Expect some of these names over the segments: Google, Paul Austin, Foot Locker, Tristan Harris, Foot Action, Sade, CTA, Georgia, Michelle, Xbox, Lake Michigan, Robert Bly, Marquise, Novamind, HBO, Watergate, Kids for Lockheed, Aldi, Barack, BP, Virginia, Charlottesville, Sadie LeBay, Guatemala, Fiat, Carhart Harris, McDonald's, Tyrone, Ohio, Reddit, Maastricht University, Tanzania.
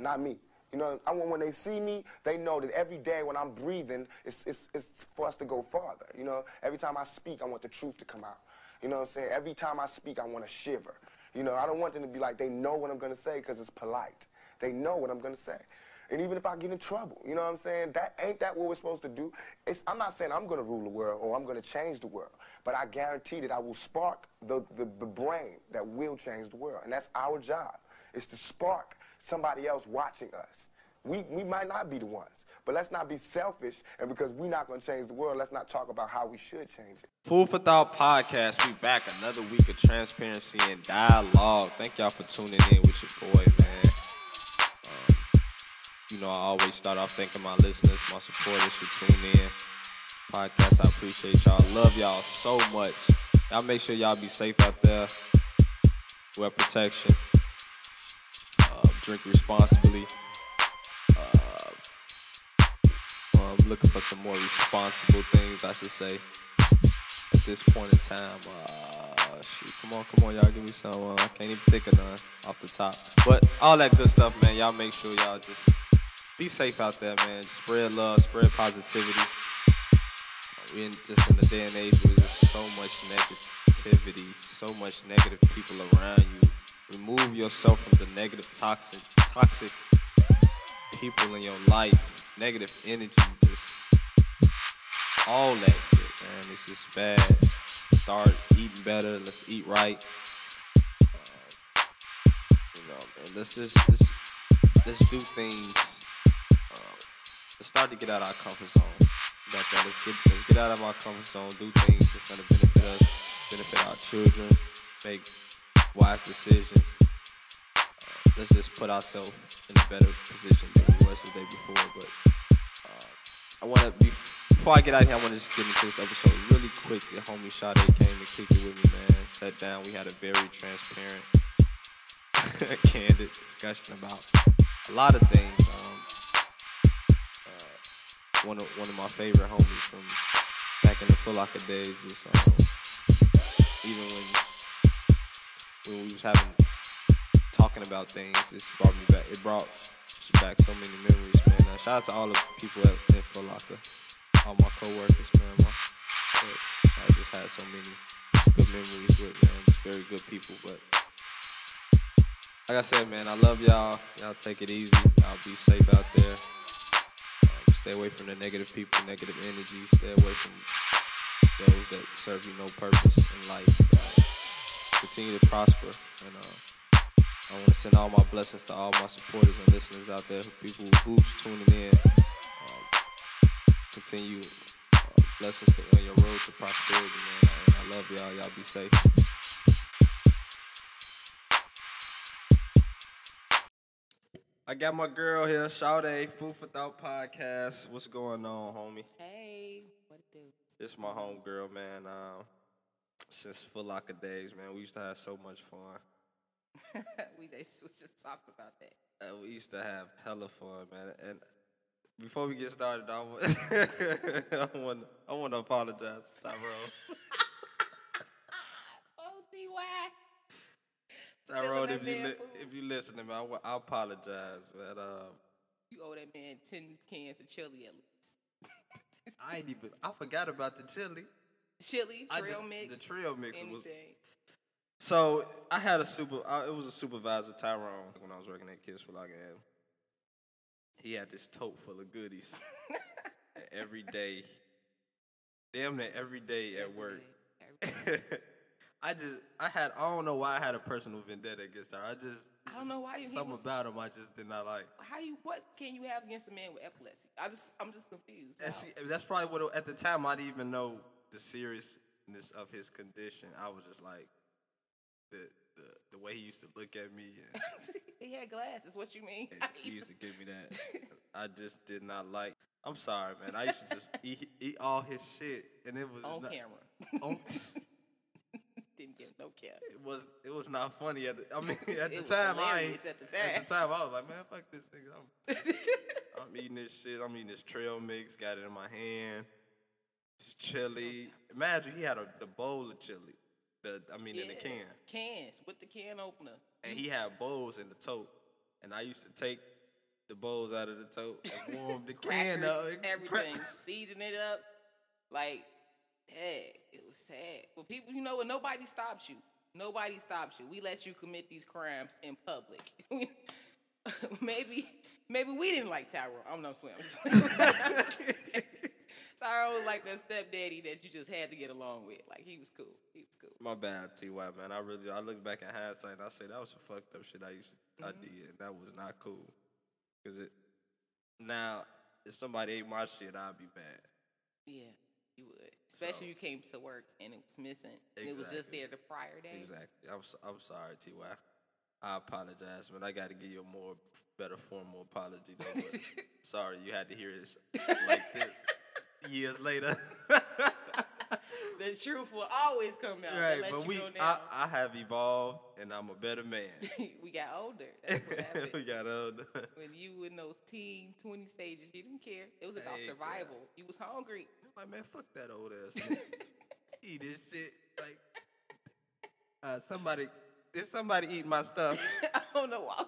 Not me. You know, I want when they see me, they know that every day when I'm breathing, it's for us to go farther. You know, every time I speak, I want the truth to come out. You know what I'm saying? Every time I speak, I want to shiver. You know, I don't want them to be like, they know what I'm going to say because it's polite. They know what I'm going to say. And even if I get in trouble, you know what I'm saying? That ain't that what we're supposed to do. I'm not saying I'm going to rule the world or I'm going to change the world, but I guarantee that I will spark the brain that will change the world. And that's our job, is to spark somebody else watching us. We might not be the ones, but let's not be selfish. And because we're not going to change the world, let's not talk about how we should change it. Food for Thought podcast. We back another week of transparency and dialogue. Thank y'all for tuning in with your boy, man. You know, I always start off thanking my listeners, my supporters who tune in. Podcast, I appreciate y'all. Love y'all so much. Y'all make sure y'all be safe out there. Wear protection. Drink responsibly. I'm looking for some more responsible things, I should say. At this point in time, shoot, come on, y'all give me some. I can't even think of none off the top. But all that good stuff, man. Y'all make sure y'all just... be safe out there, man. Spread love, spread positivity. We in the day and age where there's so much negativity, so much negative people around you. Remove yourself from the negative, toxic people in your life, negative energy, just all that shit, man. It's just bad. Start eating better. Let's eat right. You know, man. Let's do things. Let's start to get out of our comfort zone. Let's get out of our comfort zone, do things that's going to benefit us, benefit our children, make wise decisions. Let's just put ourselves in a better position than we was the day before. But I want to, before I get out of here, I want to just get into this episode really quick. The homie Sade came and kicked it with me, man. Sat down. We had a very transparent, candid discussion about a lot of things. One of my favorite homies from back in the Foot Locker days, just even when we was talking about things, this brought me back. It brought back so many memories, man. Shout out to all the people at Foot Locker, all my coworkers, man. I just had so many good memories with, man. Just very good people. But like I said, man, I love y'all. Y'all take it easy. Y'all be safe out there. Stay away from the negative people, negative energy. Stay away from those that serve you no purpose in life. Continue to prosper. And I want to send all my blessings to all my supporters and listeners out there, people who's tuning in. Continue blessings on your road to prosperity, man. I love y'all. Y'all be safe. I got my girl here, Sade, Food for Thought podcast. What's going on, homie? Hey, what it do? This is my homegirl, man. Since Foot Locker days, man, we used to have so much fun. We just talked about that. We used to have hella fun, man. And before we get started, I want to apologize to Tyrone. O-D-Y. Tyrone, if you listen to me, I apologize, but you owe that man 10 cans of chili at least. I forgot about the chili. Chili, trail mix. The trail mix was. So I had it was a supervisor, Tyrone, when I was working at Kids for Lockheed. He had this tote full of goodies. Every day, damn near every day at work. I don't know why I had a personal vendetta against her. I don't know why. Something about him I just did not like. What can you have against a man with epilepsy? I'm just confused. And see, that's probably what, at the time, I didn't even know the seriousness of his condition. I was just like, the way he used to look at me. And, he had glasses, what you mean? He used to give me that. I just did not like. I'm sorry, man. I used to just eat all his shit. And it was on camera. Didn't get no care. It was not funny at the time I was like, man, fuck this nigga. I'm eating this shit. I'm eating this trail mix. Got it in my hand. It's chili. Imagine he had the bowl of chili. In the can. Cans with the can opener. And he had bowls in the tote. and I used to take the bowls out of the tote and warm the can up. Everything. Season it up. Like, hey, it was sad. Well, people, you know what? Nobody stops you. Nobody stops you. We let you commit these crimes in public. Maybe we didn't like Tyrone. I'm not swearing. Tyrone was like that stepdaddy that you just had to get along with. Like, he was cool. He was cool. My bad, T.Y., man. I look back in hindsight and I say that was some fucked up shit I did. That was not cool. Because now, if somebody ate my shit, I'd be mad. Yeah, you would. Especially you came to work and it was missing. Exactly. It was just there the prior day. Exactly. I'm sorry, T.Y. I apologize, man. I got to give you a better formal apology. Though, but sorry, you had to hear this like this years later. The truth will always come out. Right, but I have evolved, and I'm a better man. We got older. That's what happened. We got older. When you were in those teen, 20 stages, you didn't care. It was about survival. God. You was hungry. I'm like, man, fuck that old ass. Eat this shit. Like, somebody eating my stuff. I don't know why.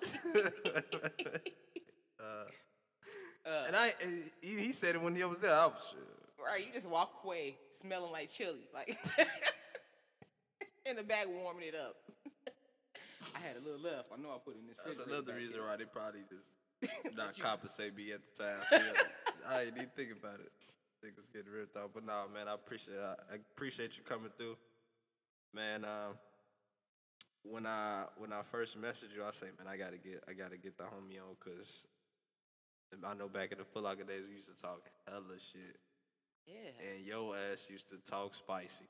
He said it when he was there. I was sure. Right, you just walk away smelling like chili, like in the back warming it up. I had a little left. I know I put in this. That's another reason why they probably just not compensate me at the time. I didn't even think about it. Niggas getting ripped off, but nah, man, I appreciate you coming through, man. When I first messaged you, I say, man, I gotta get the homie on, cause I know back in the Foot Locker days we used to talk hella shit. Yeah. And your ass used to talk spicy.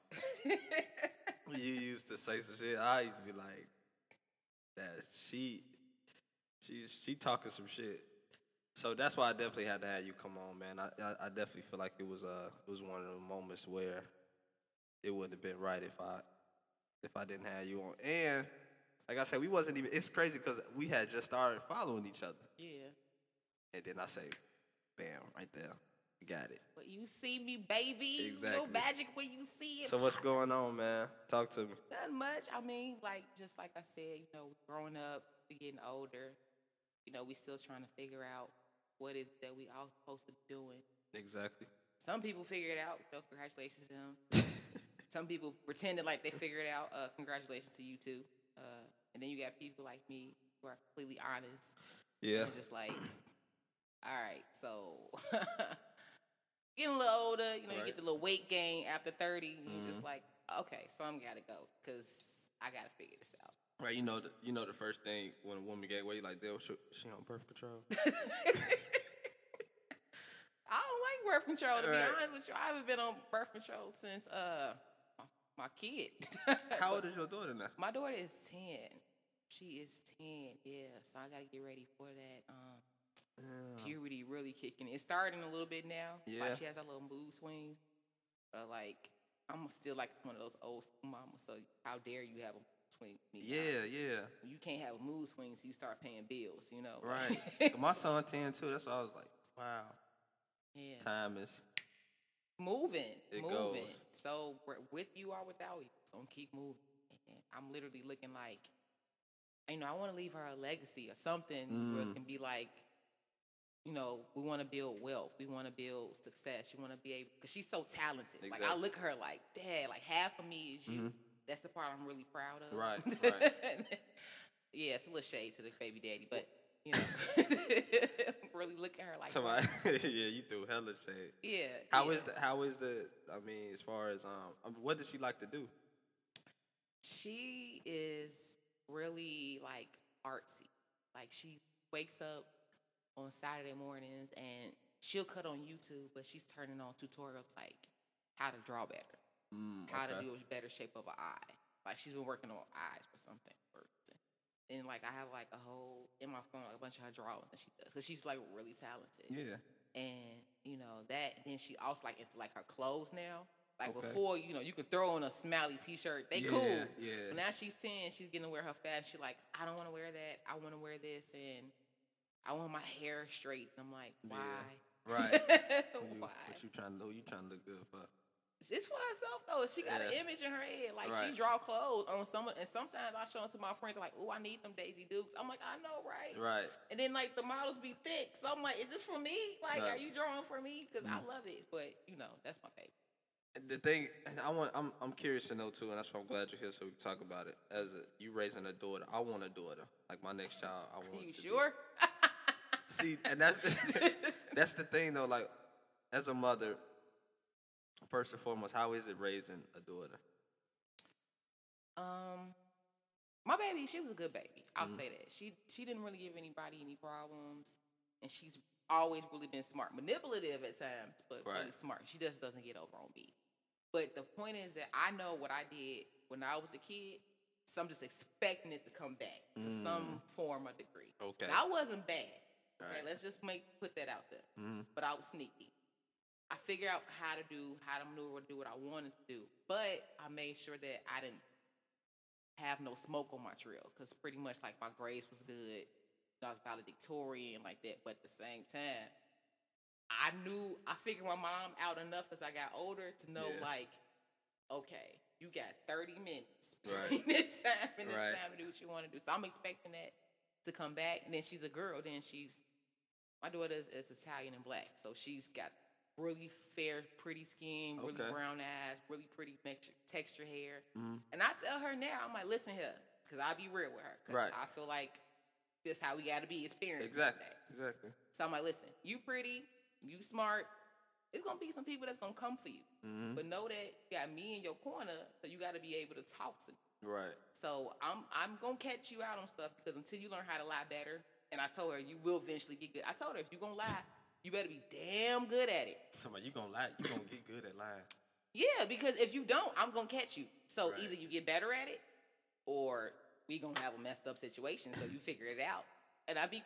You used to say some shit. I used to be like, that she talking some shit. So that's why I definitely had to have you come on, man. I definitely feel like it was one of those moments where it wouldn't have been right if I didn't have you on. And like I said, it's crazy because we had just started following each other. Yeah. And then I say, bam, right there. Got it. But you see me, baby. Exactly. No magic when you see it. So what's going on, man? Talk to me. Not much. I mean, like, just like I said, you know, growing up, we getting older. You know, we still trying to figure out what is that we all supposed to be doing. Exactly. Some people figure it out. So congratulations to them. Some people pretended like they figured it out. Congratulations to you, too. And then you got people like me who are completely honest. Yeah. And just like, all right, so... Getting a little older, you know, right. You get the little weight gain after 30, and you're just like, okay, something gotta go, because I gotta figure this out. Right, you know the first thing when a woman gets weight, like, she on birth control. I don't like birth control, to be honest with you. I haven't been on birth control since my kid. How old is your daughter now? My daughter is 10. She is 10, yeah, so I gotta get ready for that. Puberty really kicking. It's starting a little bit now. Yeah. Like, she has a little mood swing. Like, I'm still like one of those old mamas, so how dare you have a mood swing? Yeah. You can't have a mood swing so you start paying bills, you know? Right. My son 10, too. That's why I was like, wow. Yeah. Time is... Moving. Goes. So, with you or without you, it's going to keep moving. And I'm literally looking like, you know, I want to leave her a legacy or something where it can be like, you know, we want to build wealth. We want to build success. You want to be able... Because she's so talented. Exactly. Like, I look at her like, dad, like, half of me is you. Mm-hmm. That's the part I'm really proud of. Right. Yeah, it's a little shade to the baby daddy, but, you know. Really look at her like... Somebody, yeah, you threw hella shade. Yeah. How is the... I mean, as far as... what does she like to do? She is really, like, artsy. Like, she wakes up on Saturday mornings, and she'll cut on YouTube, but she's turning on tutorials like how to draw better, how to do a better shape of an eye. Like, she's been working on eyes for something. And like, I have like a whole in my phone, like a bunch of her drawings that she does, because she's like really talented. Yeah. And you know that. Then she also like into like her clothes now. Like before, you know, you could throw on a smiley T-shirt. They cool. Yeah. So now she's saying she's getting to wear her fashion. She's like, I don't want to wear that. I want to wear this, and I want my hair straight. And I'm like, why? Yeah, right. What you trying to look good for? It's for herself though. She got an image in her head. Like she draw clothes on someone, and sometimes I show them to my friends like, "Oh, I need them Daisy Dukes." I'm like, "I know, right?" Right. And then like the models be thick, so I'm like, "Is this for me? Like, are you drawing for me?" Because I love it, but you know, that's my favorite. The thing I'm curious to know too, and that's why I'm glad you're here so we can talk about it. As you raising a daughter, I want a daughter. Like my next child, I want. Are you sure? See, and that's the thing though. Like as a mother. First and foremost, how is it raising a daughter? My baby, she was a good baby. I'll say that. She didn't really give anybody any problems, and she's always really been smart. Manipulative at times, but really smart. She just doesn't get over on me. But the point is that I know what I did when I was a kid, so I'm just expecting it to come back to some form or degree. Okay. Now, I wasn't bad. Okay, let's just put that out there. Mm. But I was sneaky. I figured out how to maneuver, do what I wanted to do. But I made sure that I didn't have no smoke on my trail because pretty much, like, my grades was good. I was valedictorian, like that. But at the same time, I figured my mom out enough as I got older to know, like, okay, you got 30 minutes between this time and this time to do what you want to do. So I'm expecting that to come back. And then she's a girl. Then my daughter is Italian and black. So she's got really fair, pretty skin, really brown eyes, really pretty texture hair. Mm-hmm. And I tell her now, I'm like, listen here, because I'll be real with her. Because I feel like this is how we got to be as parents. Exactly. So I'm like, listen, you pretty, you smart. It's going to be some people that's going to come for you. Mm-hmm. But know that you got me in your corner, so you got to be able to talk to me. Right. So I'm going to catch you out on stuff because until you learn how to lie better, and I told her, you will eventually get good. I told her, if you're going to lie, you better be damn good at it. Somebody, you gonna lie. You gonna get good at lying. Yeah, because if you don't, I'm gonna catch you. So either you get better at it, or we gonna have a messed up situation. So you figure it out. And I think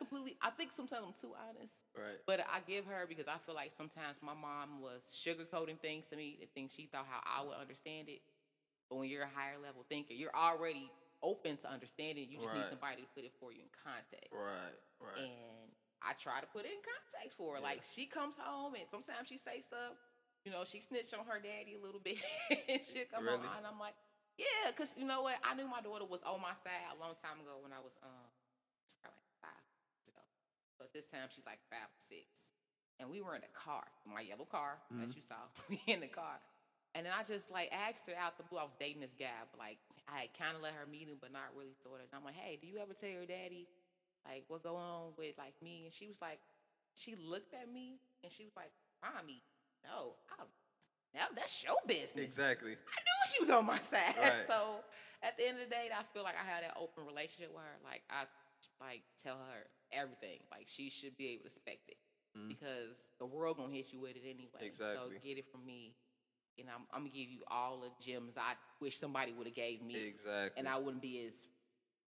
sometimes I'm too honest. Right. But I give her because I feel like sometimes my mom was sugarcoating things to me, the things she thought how I would understand it. But when you're a higher level thinker, you're already open to understanding. You just need somebody to put it for you in context. Right. And I try to put it in context for her. Yeah. Like, she comes home, and sometimes she say stuff. You know, she snitched on her daddy a little bit, and she'll come home, and I'm like, yeah, because you know what? I knew my daughter was on my side a long time ago when I was probably like 5 years ago. But this time, she's like 5 or 6. And we were in a car, my yellow car that you saw. We in the car. And then I just, like, asked her out the blue. I was dating this guy, but, like, I had kind of let her meet him, but not really sort of. And I'm like, hey, do you ever tell your daddy, like, what go on with, like, me? And she was like, she looked at me, and she was like, Mommy, no, that's your business. Exactly. I knew she was on my side. Right. So, at the end of the day, I feel like I had that open relationship with her. Like, I, like, tell her everything. Like, she should be able to expect it. Mm-hmm. Because the world gonna hit you with it anyway. Exactly. So, get it from me. And I'm gonna give you all the gems I wish somebody would have gave me. Exactly. And I wouldn't be as...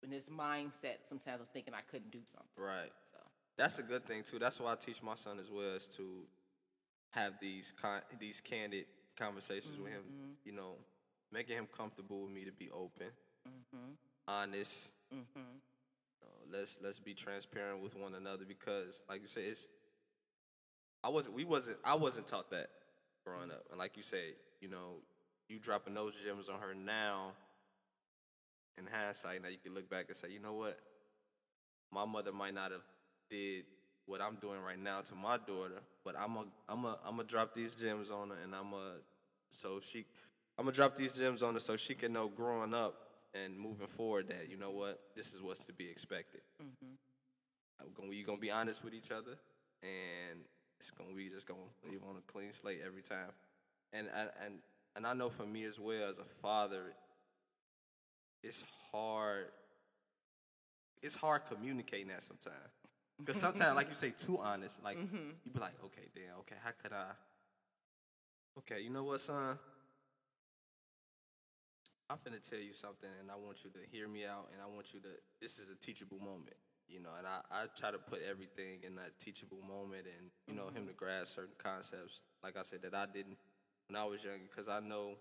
in this mindset, sometimes I'm thinking I couldn't do something. Right. So that's a good thing too. That's why I teach my son as well, is to have these candid conversations with him. You know, making him comfortable with me to be open, honest. You know, let's be transparent with one another because, like you said, I wasn't taught that growing up, and like you said, you know, you dropping those gems on her now. In hindsight, now you can look back and say, you know what? My mother might not have did what I'm doing right now to my daughter, but I'm a drop these gems on her, and I'm gonna drop these gems on her so she can know growing up and moving forward that, you know what, this is what's to be expected. We're gonna be honest with each other, and we just gonna leave on a clean slate every time. And I know for me as well as a father. It's hard communicating that sometimes. Because sometimes, like you say, too honest. Like, you be like, okay, damn, okay, how could I? Okay, you know what, son? I'm finna tell you something, and I want you to hear me out, and I want you to, this is a teachable moment, you know? And I try to put everything in that teachable moment and, you know, him to grasp certain concepts, like I said, that I didn't when I was younger, because I know,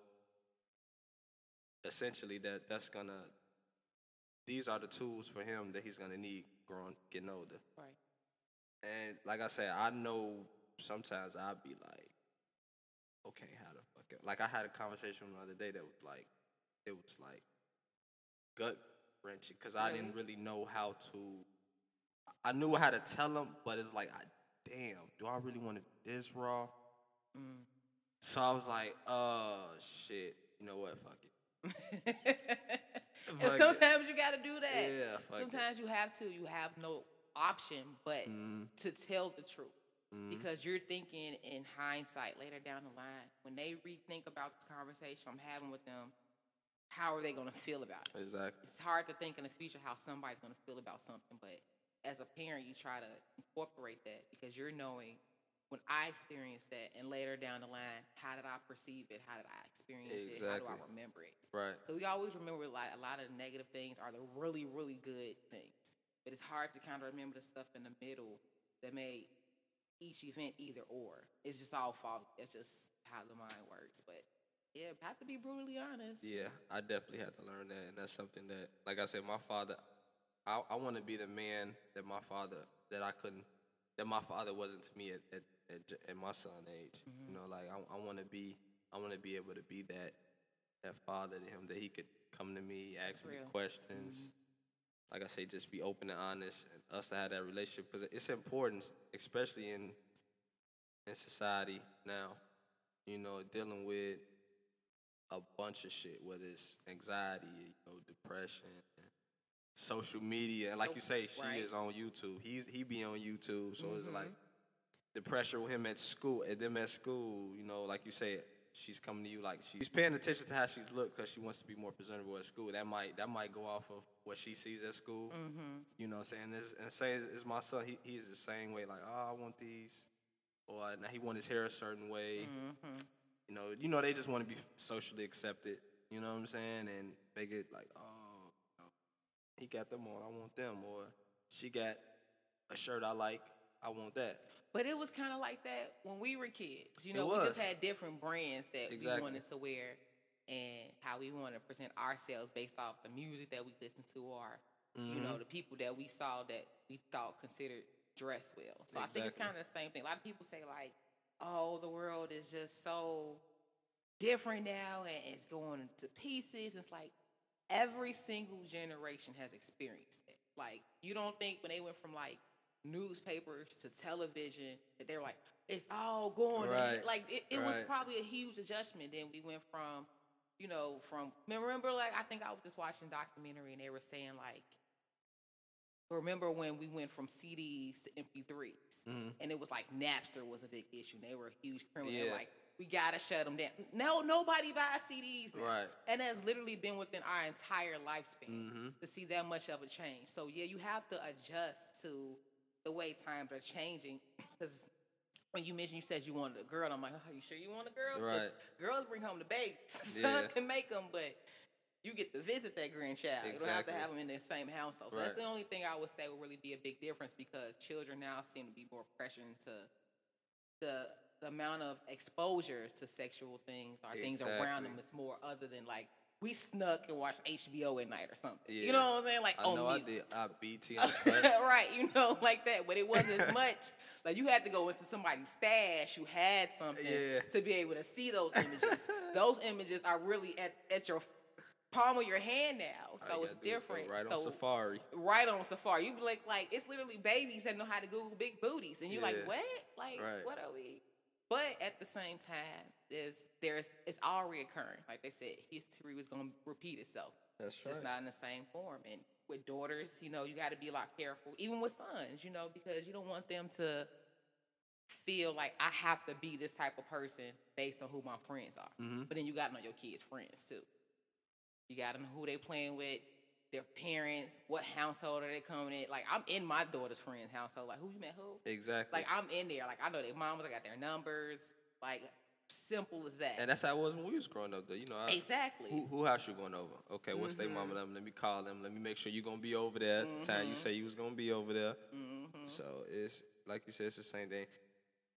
essentially, these are the tools for him that he's gonna need getting older. Right. And like I said, I know sometimes I'll be like, okay, how the fuck Like, I had a conversation the other day that was like, it was like gut wrenching because I didn't really know how to. I knew how to tell them, but it's like, damn, do I really want to do this raw? Mm. So I was like, oh shit, you know what? Fuck it. And sometimes you gotta do that. Yeah. Sometimes you have to. You have no option but to tell the truth. Because you're thinking in hindsight later down the line, when they rethink about the conversation I'm having with them, how are they going to feel about it? Exactly. It's hard to think in the future how somebody's going to feel about something, but as a parent, you try to incorporate that because you're knowing when I experienced that and later down the line, how did I perceive it? How did I experience it? How do I remember it? Right. So we always remember a lot of the negative things are the really, really good things, but it's hard to kind of remember the stuff in the middle that made each event either or. It's just all fault. That's just how the mind works. But yeah, have to be brutally honest. Yeah, I definitely had to learn that, and that's something that, like I said, my father. I want to be the man that my father wasn't to me at my son's age. Mm-hmm. You know, like I want to be able to be that father to him, that he could come to me, ask me questions. Mm-hmm. Like I say, just be open and honest, and us to have that relationship, because it's important, especially in society now, you know, dealing with a bunch of shit, whether it's anxiety, you know, depression, social media. And like you say, she is on YouTube. He be on YouTube, so it's like the pressure with him at school, you know, like you say, she's coming to you like she's paying attention to how she looks because she wants to be more presentable at school. That might go off of what she sees at school. Mm-hmm. You know what I'm saying? It's my son. He is the same way. Like, oh, I want these. Or now he want his hair a certain way. Mm-hmm. You know, they just want to be socially accepted. You know what I'm saying? And they get like, oh, he got them on. I want them. Or she got a shirt I like. I want that. But it was kind of like that when we were kids. You know, we just had different brands that we wanted to wear and how we wanted to present ourselves based off the music that we listened to or, you know, the people that we saw that we thought considered dress well. So I think it's kind of the same thing. A lot of people say, like, oh, the world is just so different now and it's going to pieces. It's like every single generation has experienced it. Like, you don't think when they went from, like, newspapers to television that they were like, it's all going right. Like it was probably a huge adjustment. Then we went from, you know, remember, like, I think I was just watching a documentary and they were saying, like, remember when we went from CDs to MP3s and it was like Napster was a big issue. They were a huge criminal. Yeah. Like, we gotta shut them down. No, nobody buys CDs now. Right. And that's literally been within our entire lifespan to see that much of a change. So yeah, you have to adjust to the way times are changing, because when you said you wanted a girl, and I'm like, oh, you sure you want a girl? Right. Girls bring home the babies. Sons can make them, but you get to visit that grandchild. You don't have to have them in the same household. So that's the only thing I would say will really be a big difference, because children now seem to be more pressured into the amount of exposure to sexual things or things around them. It's more other than, like, we snuck and watched HBO at night or something. Yeah. You know what I'm saying? Like, oh, I did. I BT on right, you know, like that. But it wasn't as much. Like, you had to go into somebody's stash who had something to be able to see those images. Those images are really at your palm of your hand now. So it's different. Right, so, on Safari. Right on Safari. You be like, it's literally babies that know how to Google big booties. And you're like, what? Like, what are we? But at the same time, it's all reoccurring. Like they said, history was going to repeat itself. That's right. Just not in the same form. And with daughters, you know, you got to be a lot careful. Even with sons, you know, because you don't want them to feel like I have to be this type of person based on who my friends are. Mm-hmm. But then you got to know your kids' friends, too. You got to know who they playing with, their parents, what household are they coming in? Like, I'm in my daughter's friend's household. Like, who you met who? Exactly. Like, I'm in there. Like, I know their mamas. I got their numbers. Like, simple as that. And that's how it was when we was growing up, though. You know, who house you going over? Okay, what's their mama number? Let me call them. Let me make sure you're going to be over there at the time you say you was going to be over there. Mm-hmm. So, it's, like you said, it's the same thing.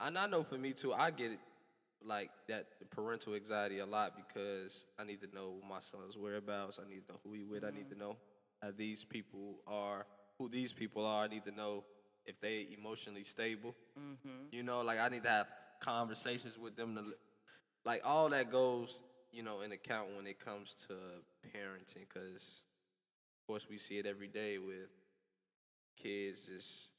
And I know for me, too, I get it, like, that parental anxiety a lot, because I need to know my son's whereabouts. I need to know who he with. I need to know how these people are, who these people are. I need to know if they emotionally stable. You know, like, I need to have conversations with them to like all that goes, you know, in account when it comes to parenting, because of course we see it every day with kids just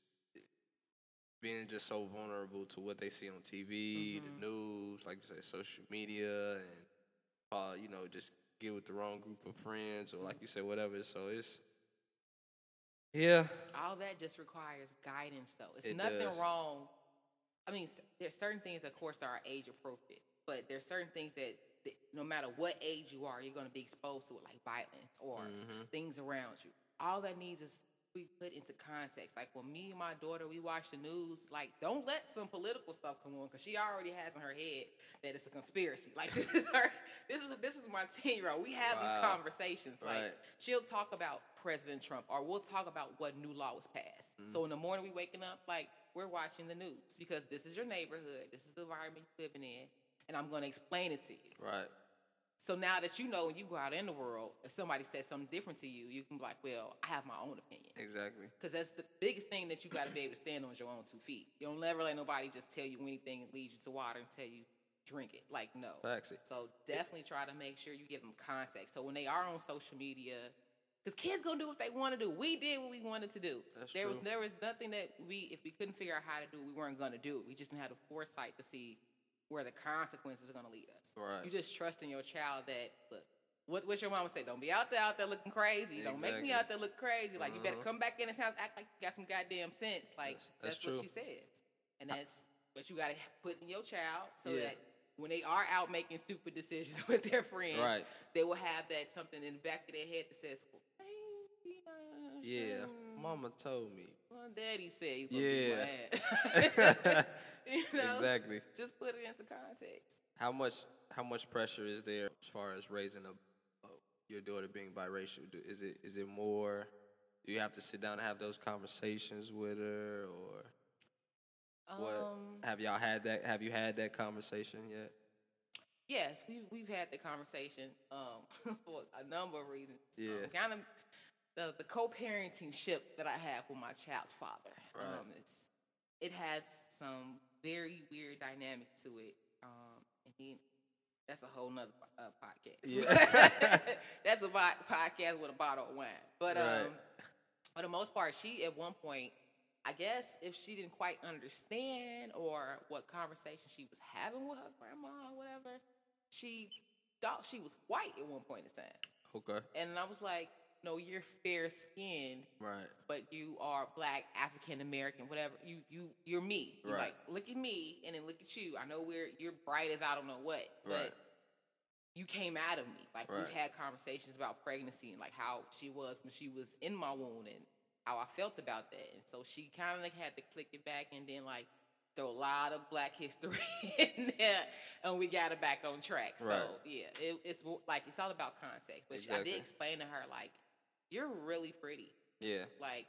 being just so vulnerable to what they see on TV, the news, like you say, social media, and you know, just get with the wrong group of friends, or like you say, whatever. So it's all that just requires guidance, though. It's nothing wrong. I mean, there's certain things, of course, that are age appropriate, but there's certain things that, no matter what age you are, you're going to be exposed to it, like violence or things around you. All that needs is we put into context. Like, when me and my daughter, we watch the news, like, don't let some political stuff come on, because she already has in her head that it's a conspiracy. Like, this is my 10-year-old. We have these conversations. Right. Like, she'll talk about President Trump, or we'll talk about what new law was passed. So in the morning, we waking up, like, we're watching the news, because this is your neighborhood, this is the environment you're living in, and I'm going to explain it to you. Right. So now that you know, when you go out in the world, if somebody says something different to you, you can be like, well, I have my own opinion. Exactly. Because that's the biggest thing, that you got to be able to stand on your own 2 feet. You don't ever let nobody just tell you anything and lead you to water and tell you drink it. Like, no. Actually. So definitely try to make sure you give them context. So when they are on social media, because kids going to do what they want to do. We did what we wanted to do. That's true. There was nothing that if we couldn't figure out how to do it, we weren't going to do it. We just didn't have the foresight to see where the consequences are going to lead us. Right. You just trusting your child that, look, what's your mama say? Don't be out there looking crazy. Exactly. Don't make me out there look crazy. Like, you better come back in this house, act like you got some goddamn sense. Like, that's what she said. And that's what you got to put in your child, so that when they are out making stupid decisions with their friends, they will have that something in the back of their head that says, well, mama told me. Well, daddy said you gonna be my ass. You know? Exactly. Just put it into context. How much pressure is there as far as raising your daughter being biracial? Is it more? Do you have to sit down and have those conversations with her, or what? Have y'all had that? Have you had that conversation yet? Yes, we've had the conversation for a number of reasons. Yeah. Kind of. The co-parenting ship that I have with my child's father, right. It has some very weird dynamics to it, and that's a whole nother podcast. Yeah. That's a podcast with a bottle of wine. But for the most part, she at one point, I guess, if she didn't quite understand or what conversation she was having with her grandma or whatever, she thought she was white at one point in time. Okay, and I was like, no, you're fair-skinned, right? But you are black, African-American, whatever. You're me. You're right. Like, look at me, and then look at you. I know you're bright as I don't know what, but you came out of me. Like, we've had conversations about pregnancy and, like, how she was when she was in my womb and how I felt about that. And so she kind of, like, had to click it back and then, like, throw a lot of black history in there, and we got it back on track. Right. So, yeah, it's, like, it's all about context. But exactly. I did explain to her, like, you're really pretty. Yeah. Like,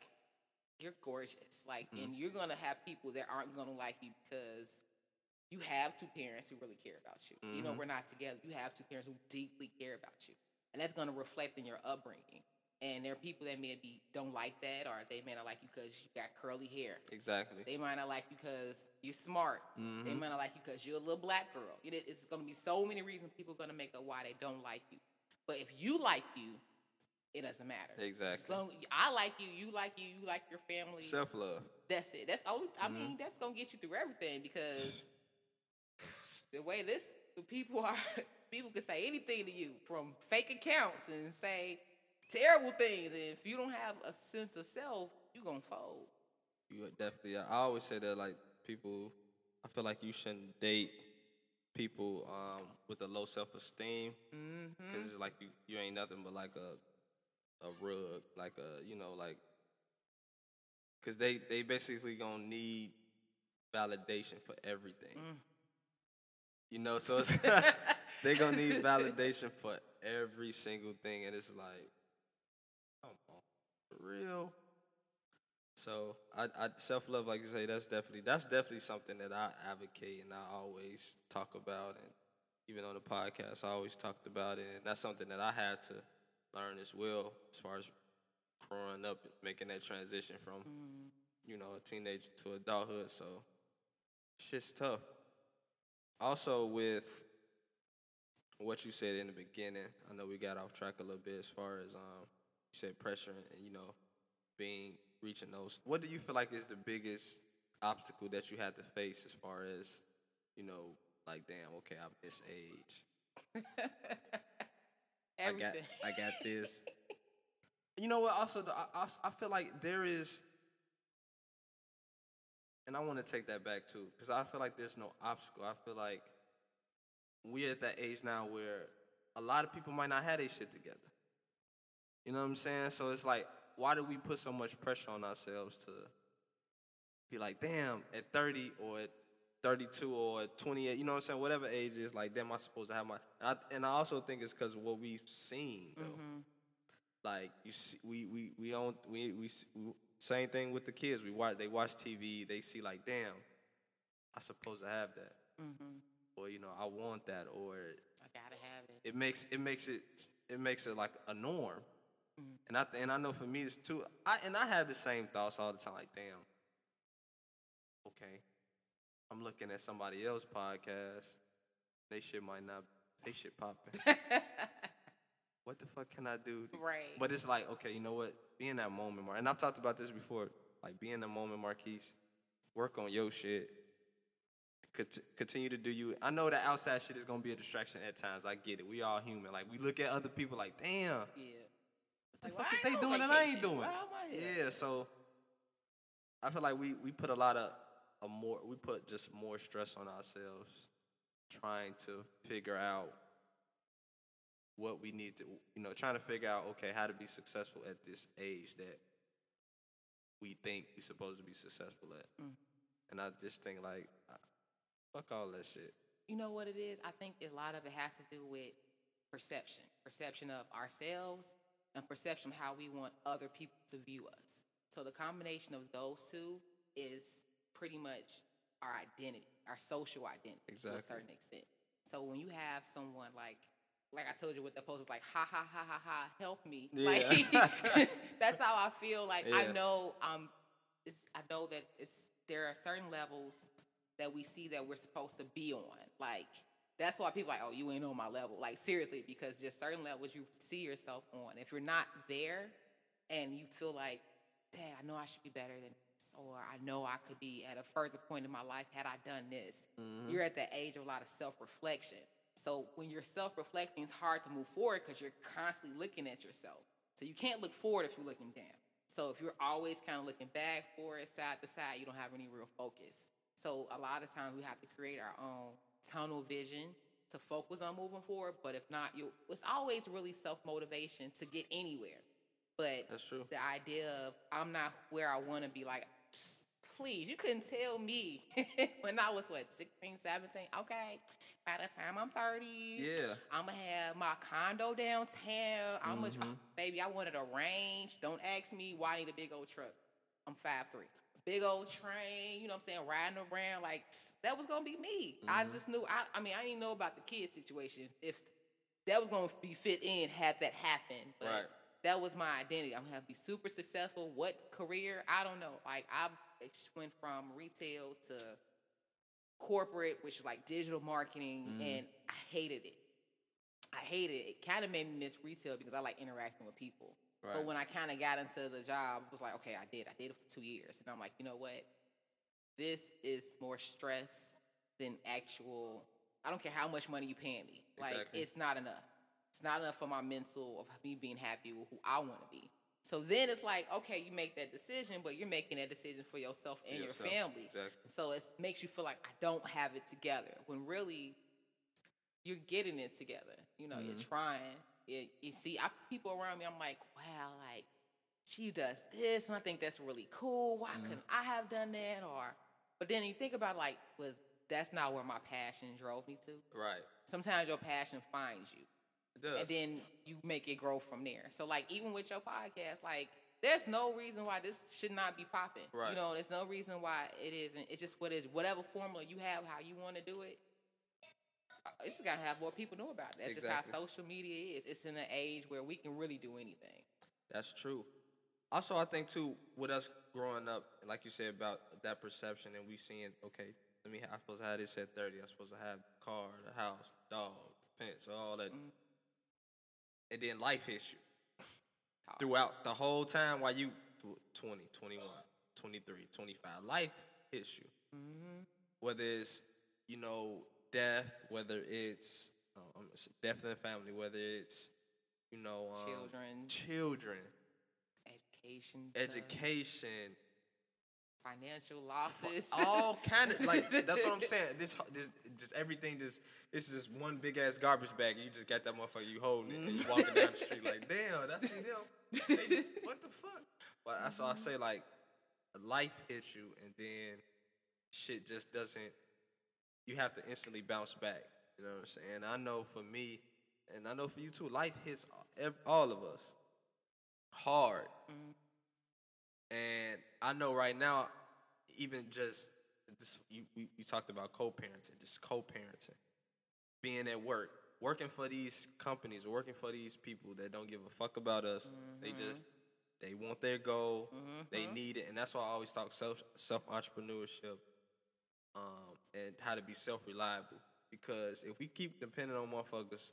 you're gorgeous. Like, and you're going to have people that aren't going to like you because you have two parents who really care about you. You know, we're not together. You have two parents who deeply care about you. And that's going to reflect in your upbringing. And there are people that maybe don't like that, or they may not like you because you got curly hair. Exactly. They might not like you because you're smart. They might not like you because you're a little black girl. It's going to be so many reasons people are going to make up why they don't like you. But if you like you, it doesn't matter. Exactly. So I like you, you like you, you like your family. Self-love. That's it. That's only. I mean, that's going to get you through everything, because the people can say anything to you, from fake accounts and say terrible things. And if you don't have a sense of self, you're going to fold. You definitely. I always say that, like, people, I feel like you shouldn't date people with a low self-esteem, because it's like you ain't nothing but like a rug, like a, you know, like, because they basically gonna need validation for everything, you know, so it's they gonna need validation for every single thing, and it's like, come on, for real. So I self-love, like you say, that's definitely something that I advocate and I always talk about, and even on the podcast I always talked about it, and that's something that I had to learn as well, as far as growing up and making that transition from, you know, a teenager to adulthood. So shit's tough. Also, with what you said in the beginning. I know we got off track a little bit as far as you said pressure and, you know, being reaching those. What do you feel like is the biggest obstacle that you had to face as far as, you know, like, damn, okay, I'm this age. I got this. You know what? Also, I feel like there is, and I want to take that back too, because I feel like there's no obstacle. I feel like we're at that age now where a lot of people might not have their shit together. You know what I'm saying? So it's like, why do we put so much pressure on ourselves to be like, damn, at 30 or at 32 or at 28, you know what I'm saying? Whatever age it is, like, damn, I'm supposed to have my... And I also think it's because of what we've seen, though. Mm-hmm. Like, you see, we don't... Same thing with the kids. They watch TV. They see, like, damn, I'm supposed to have that. Mm-hmm. Or, you know, I want that. Or... I gotta have it. It makes it like a norm. Mm-hmm. And I know for me, it's too... I have the same thoughts all the time. Like, damn, okay, I'm looking at somebody else's podcast. They shit popping. What the fuck can I do? Right. But it's like, okay, you know what? Be in that moment, Mark. And I've talked about this before. Like, be in the moment, Marquise. Work on your shit. Continue to do you. I know that outside shit is going to be a distraction at times. I get it. We all human. Like, we look at other people like, damn. Yeah. What the fuck is they doing and I ain't doing? Yeah, so I feel like we put a lot of... we put just more stress on ourselves trying to figure out what we need to, you know, trying to figure out, okay, how to be successful at this age that we think we're supposed to be successful at. Mm. And I just think, like, fuck all that shit. You know what it is? I think a lot of it has to do with perception. Perception of ourselves and perception of how we want other people to view us. So the combination of those two is... pretty much our identity, our social identity, exactly, to a certain extent. So when you have someone like I told you with the post, it's like, ha, ha, ha, ha, ha, help me. Yeah. Like, that's how I feel. Like, yeah. I know that there are certain levels that we see that we're supposed to be on. Like, that's why people are like, oh, you ain't on my level. Like, seriously, because just certain levels you see yourself on. If you're not there and you feel like, dang, I know I should be better than or I know I could be at a further point in my life had I done this. Mm-hmm. You're at that age of a lot of self-reflection. So when you're self-reflecting, it's hard to move forward because you're constantly looking at yourself. So you can't look forward if you're looking down. So if you're always kind of looking back, forward, side to side, you don't have any real focus. So a lot of times we have to create our own tunnel vision to focus on moving forward. But if not, it's always really self-motivation to get anywhere. But that's true. The idea of I'm not where I want to be, like, please, you couldn't tell me when I was, 16, 17? Okay, by the time I'm 30, yeah, I'm going to have my condo downtown. I'm going to, baby, I wanted a range. Don't ask me why I need a big old truck. I'm 5'3". Big old train, you know what I'm saying, riding around. Like, that was going to be me. Mm-hmm. I just knew, I didn't know about the kid situation. If that was going to be fit in had that happened. But right. That was my identity. I'm going to have to be super successful. What career? I don't know. Like, I went from retail to corporate, which is like digital marketing, and I hated it. It kind of made me miss retail because I like interacting with people. Right. But when I kind of got into the job, it was like, okay, I did it for 2 years. And I'm like, you know what? This is more stress than actual. I don't care how much money you paying me. Exactly. Like, it's not enough. It's not enough for my mental of me being happy with who I want to be. So then it's like, okay, you make that decision, but you're making that decision for yourself and your family. Exactly. So it makes you feel like I don't have it together when really you're getting it together. You know, you're trying. You see, people around me, I'm like, wow, like she does this, and I think that's really cool. Why couldn't I have done that? But then you think about like, well, that's not where my passion drove me to. Right. Sometimes your passion finds you. It does. And then you make it grow from there. So, like, even with your podcast, like, there's no reason why this should not be popping. Right. You know, there's no reason why it isn't. It's just whatever formula you have, how you want to do it, it's got to have more people know about it. That's exactly. Just how social media is. It's in an age where we can really do anything. That's true. Also, I think, too, with us growing up, like you said, about that perception and we seeing, okay, I'm supposed to have this at 30. I'm supposed to have a car, a house, a dog. pants, all that. And then life hits you. Throughout the whole time while you 20, 21, 23, 25, life hits you. Whether it's, you know, death, whether it's death in the family, whether it's, you know, children, education, financial losses, all kind of like that's what I'm saying. This just everything. This is just one big ass garbage bag, and you just got that motherfucker. You holding it, and you walking down the street like, damn, that's them. Hey, what the fuck? But that's why I say like, life hits you, and then shit just doesn't. You have to instantly bounce back. You know what I'm saying? I know for me, and I know for you too. Life hits all of us hard. And I know right now, even just this, you talked about co-parenting, just co-parenting, being at work, working for these companies, working for these people that don't give a fuck about us. They want their goal, they need it, and that's why I always talk self entrepreneurship, and how to be self reliable. Because if we keep depending on motherfuckers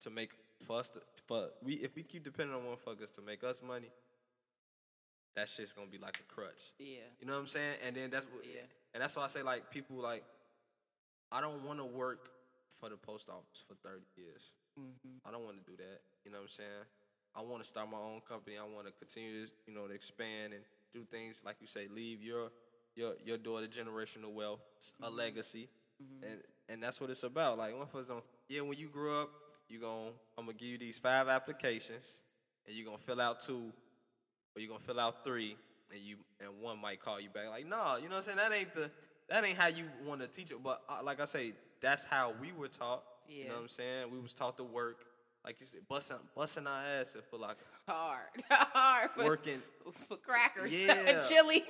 to make if we keep depending on motherfuckers to make us money, that shit's gonna be like a crutch. Yeah. You know what I'm saying? And then that's why I say like people like, I don't want to work for the post office for 30 years. I don't want to do that. You know what I'm saying? I want to start my own company. I want to continue, you know, to expand and do things like you say. Leave your daughter generational wealth, a legacy, and that's what it's about. Like motherfuckers don't. Yeah, when you grow up, I'm gonna give you these 5 applications, and you're gonna fill out 2. Or you're gonna fill out 3 and 1 might call you back. Like, nah, you know what I'm saying? That ain't how you wanna teach it. But like I say, that's how we were taught. Yeah. You know what I'm saying? We was taught to work. Like you said, busting our ass at Foot Locker. Hard working for crackers. Yeah. Chili.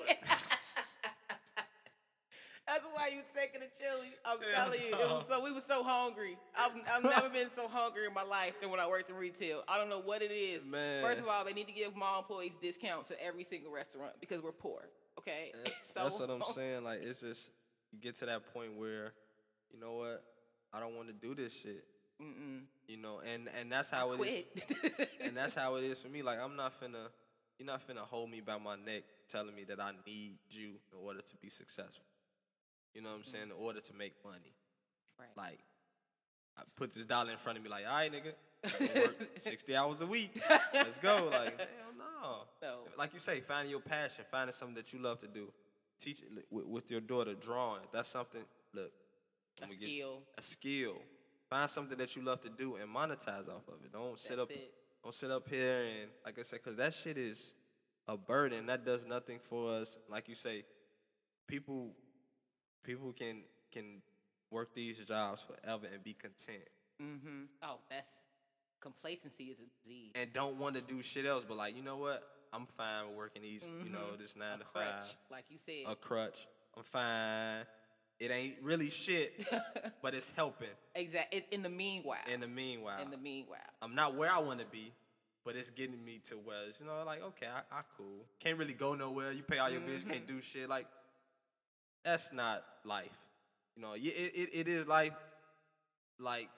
That's why you taking the chili. I'm telling you, we were so hungry. I've never been so hungry in my life than when I worked in retail. I don't know what it is. Man. First of all, they need to give mall employees discounts at every single restaurant because we're poor. Okay, so that's what I'm saying. Like it's just you get to that point where, you know what, I don't want to do this shit. You know, and that's how it is. And that's how it is for me. Like you're not finna hold me by my neck, telling me that I need you in order to be successful. You know what I'm saying? In order to make money. Right. Like, I put this dollar in front of me like, all right, nigga, I work 60 hours a week. Let's go. Like, hell no. Like you say, finding your passion, finding something that you love to do. Teach it with your daughter, drawing. That's something, look. A skill. Find something that you love to do and monetize off of it. Don't sit up here and, like I said, because that shit is a burden. That does nothing for us. Like you say, people can work these jobs forever and be content. Oh, complacency is a disease. And don't want to do shit else, but like, you know what? I'm fine with working these, you know, this 9 to 5. Like you said. A crutch. I'm fine. It ain't really shit, but it's helping. Exactly. It's in the meanwhile. I'm not where I want to be, but it's getting me to where, you know, like, okay, I cool. Can't really go nowhere. You pay all your bills, can't do shit. Like, that's not life. You know, it is life, like,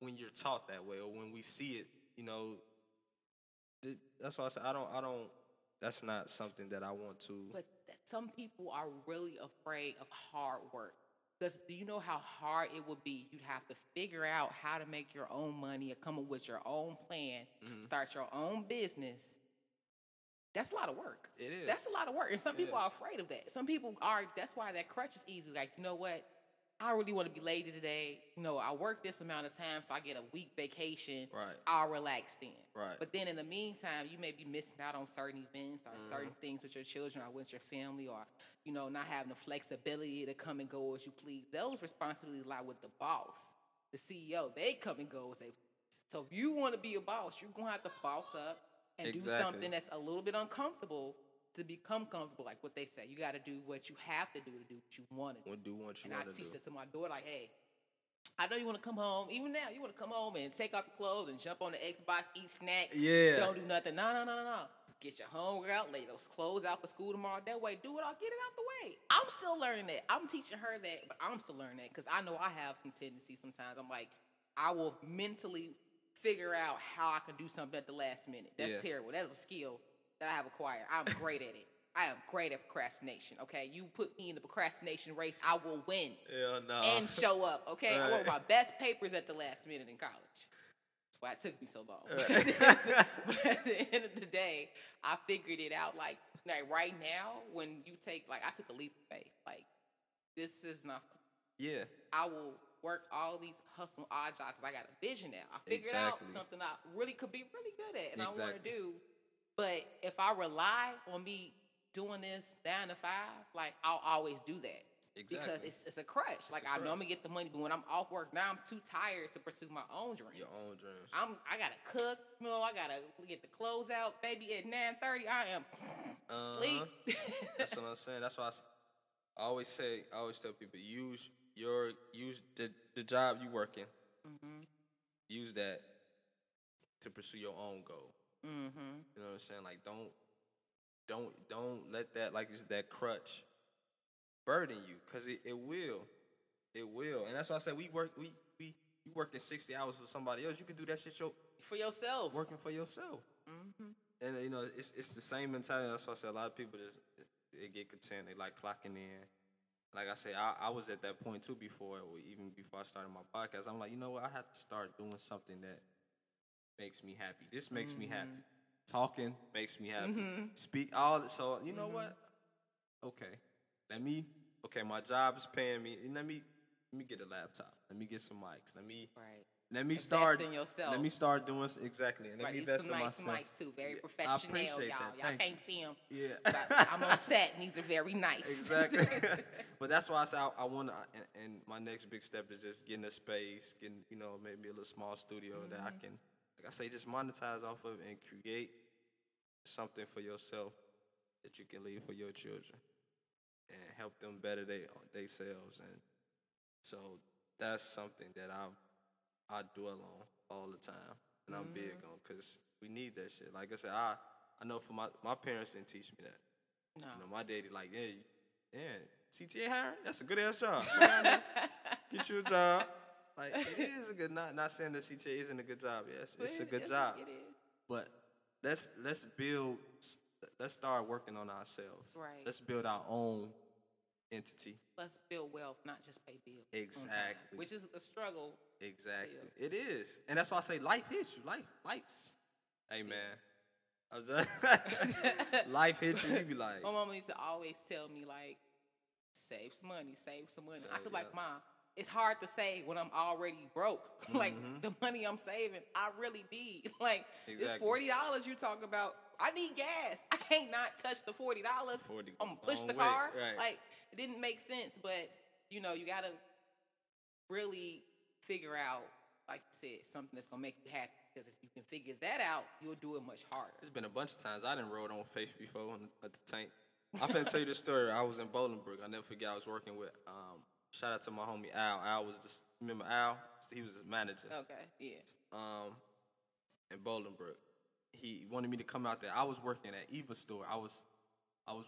when you're taught that way or when we see it, you know. That's why I said that's not something that I want to. But some people are really afraid of hard work. Because do you know how hard it would be? You'd have to figure out how to make your own money or come up with your own plan, start your own business. That's a lot of work. It is. That's a lot of work. And some people are afraid of that. Some people are. That's why that crutch is easy. Like, you know what? I really want to be lazy today. You know, I work this amount of time, so I get a week vacation. Right. I'll relax then. Right. But then in the meantime, you may be missing out on certain events or certain things with your children or with your family or, you know, not having the flexibility to come and go as you please. Those responsibilities lie with the boss, the CEO. They come and go as they please. So if you want to be a boss, you're going to have to boss up. And do something that's a little bit uncomfortable to become comfortable. Like what they say, you got to do what you have to do what you want to do. I teach that to my daughter, like, hey, I know you want to come home. Even now, you want to come home and take off your clothes and jump on the Xbox, eat snacks. Yeah. Don't do nothing. No. Get your homework out, lay those clothes out for school tomorrow. That way, do it all. Get it out the way. I'm still learning that. I'm teaching her that, but I'm still learning that because I know I have some tendencies sometimes. I'm like, I will mentally figure out how I can do something at the last minute. That's terrible. That's a skill that I have acquired. I'm great at it. I am great at procrastination, okay? You put me in the procrastination race, I will win. Yeah, no. And show up, okay? Right. I wrote my best papers at the last minute in college. That's why it took me so long. Right. But at the end of the day, I figured it out. Like right now, when you take, like, I took a leap of faith. Like, this is nothing. Yeah. I will work all these hustle odd jobs because I got a vision now. I figured out something I really could be really good at and I want to do. But if I rely on me doing this 9 to 5, like, I'll always do that. Exactly. Because it's a crutch. It's like, I know I'm going to get the money, but when I'm off work, now I'm too tired to pursue my own dreams. Your own dreams. I got to cook. You know, I got to get the clothes out. Baby, at 9:30, I am asleep. That's what I'm saying. That's why I always say, I always tell people, use the job you work in. Mm-hmm. Use that to pursue your own goal. Mm-hmm. You know what I'm saying? Like, don't let that, like, it's that crutch burden you, because it will. And that's why I said you working 60 hours for somebody else. You can do that shit for yourself. Working for yourself. Mm-hmm. And you know, it's the same mentality. That's why I said a lot of people just they get content. They like clocking in. Like I said, I was at that point too before, or even before I started my podcast. I'm like, you know what? I have to start doing something that makes me happy. This makes me happy. Talking makes me happy. Mm-hmm. Speak all that. So, you know what? Okay. My job is paying me. Let me get a laptop. Let me get some mics. Let me start doing exactly. And let me invest in myself. Some mics too. Very professional, I appreciate y'all. That. Y'all can't see them. Yeah. But I'm on set and these are very nice. Exactly. But that's why I say I want to, and my next big step is just getting a space, getting, you know, maybe a little small studio that I can, like I say, just monetize off of and create something for yourself that you can leave for your children and help them better themselves. And so that's something that I dwell on all the time, and I'm big on, because we need that shit. Like I said, I know for my parents didn't teach me that. No. You know, my daddy like, CTA hiring? That's a good-ass job. Get you a job. Like, it is a good, not saying that CTA isn't a good job. Yes, it's a good job. It is. But let's build, let's start working on ourselves. Right. Let's build our own entity. Let's build wealth, not just pay bills. Exactly. Which is a struggle. Exactly. Still. It is. And that's why I say life hits you. Life's. Hey, man. I was life hits you. You be like. My mama used to always tell me, like, save some money, save some money. I said, like, Mom, it's hard to save when I'm already broke. Like, the money I'm saving, I really need. Like, this $40 you talk about, I need gas. I can't not touch the $40. I'm going to push the car. Right. Like, it didn't make sense. But, you know, you got to really figure out, like you said, something that's going to make you happy. Because if you can figure that out, you'll do it much harder. There's been a bunch of times I done rode on faith before at the tank. I'm finna tell you this story. I was in Bolingbrook. I never forget. I was working with... shout out to my homie Al. Remember Al? He was his manager. Okay, yeah. In Bolingbrook, he wanted me to come out there. I was working at Eva's store. I was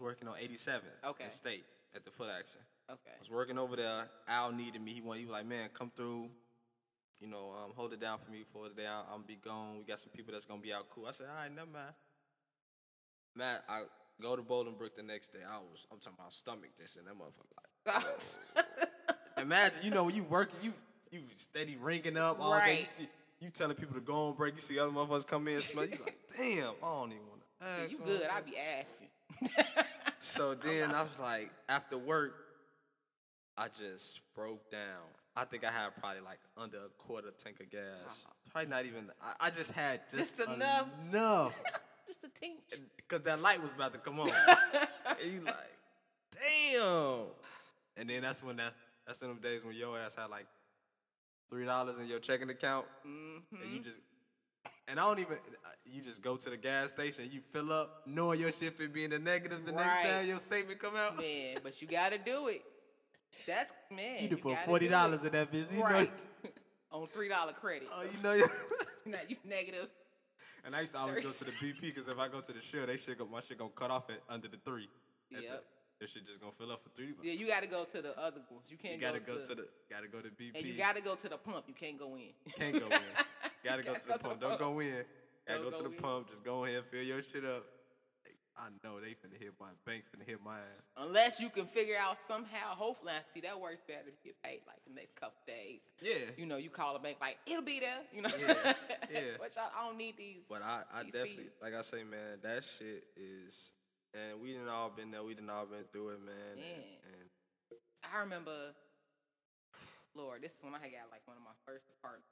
working on 87th. Okay. In State at the Foot Action. Okay. I was working over there. Al needed me. He was like, man, come through. You know, hold it down for me for the day. I'm gonna be gone. We got some people that's gonna be out cool. I said, all right, never mind. Man, I go to Bolingbrook the next day. I'm talking about stomach this and that motherfucker like. Imagine, you know, when you working, you steady ringing up all day. You telling people to go on break. You see other motherfuckers come in and smell. You like, damn, I don't even want to ask. See, you good. I be asking. So then I was like, after work, I just broke down. I think I had probably like under a quarter tank of gas. Probably not even. I just had just enough. Just a tinge. Because that light was about to come on. And you like, damn. And then that's when that's in them days when your ass had like $3 in your checking account, and you just go to the gas station, you fill up, knowing your shit for being a negative the next time your statement come out. Man, but you gotta do it. That's man. You put $40 in that bitch, you know, on $3 credit. Oh, you know, now you negative. And I used to always go to the BP because if I go to the show, they shit my shit gonna cut off at under the 3. Yep. This shit just gonna fill up for 3 months. Yeah, you gotta go to the other ones. You can't. You gotta go to BP. And you gotta go to the pump. You can't go in. Can't go in. Gotta go to the pump. Don't go in. Gotta go to the pump. Just go in, fill your shit up. I know they finna hit my bank, finna hit my ass. Unless you can figure out somehow, hopefully, see, that works better if you get paid like the next couple days. Yeah. You know, you call a bank like, it'll be there. You know what I'm saying? Yeah. Which I don't need these. But I these definitely, fees. Like I say, man, that shit is, and we done all been there, we done all been through it, man. Yeah. And I remember, Lord, this is when I had got like one of my first apartments.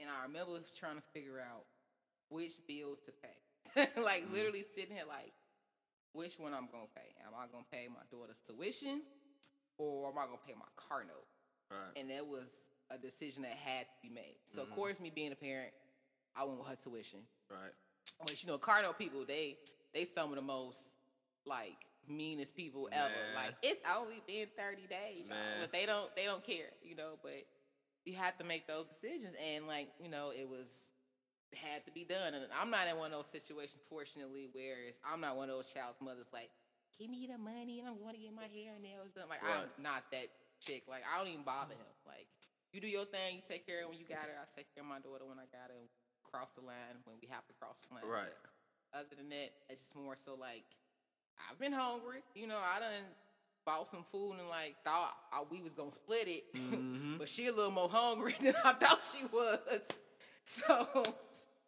And I remember trying to figure out which bill to pay. Like, literally sitting here like, which one I'm going to pay? Am I going to pay my daughter's tuition or am I going to pay my car note? Right. And that was a decision that had to be made. So, of course, me being a parent, I went with her tuition. Right. Which, you know, car note people, they some of the most, like, meanest people ever. Like, it's only been 30 days. Y'all. But they don't care, you know. But you have to make those decisions. And, like, you know, it was... had to be done, and I'm not in one of those situations, fortunately, whereas I'm not one of those child's mothers like, give me the money and I'm going to get my hair and nails done. Like, right. I'm not that chick. Like, I don't even bother him. Like, you do your thing, you take care of when you got her, I take care of my daughter when I got her, and cross the line when we have to cross the line. Right. But other than that, it's just more so like, I've been hungry, you know, I done bought some food and like thought we was going to split it, but she a little more hungry than I thought she was. So...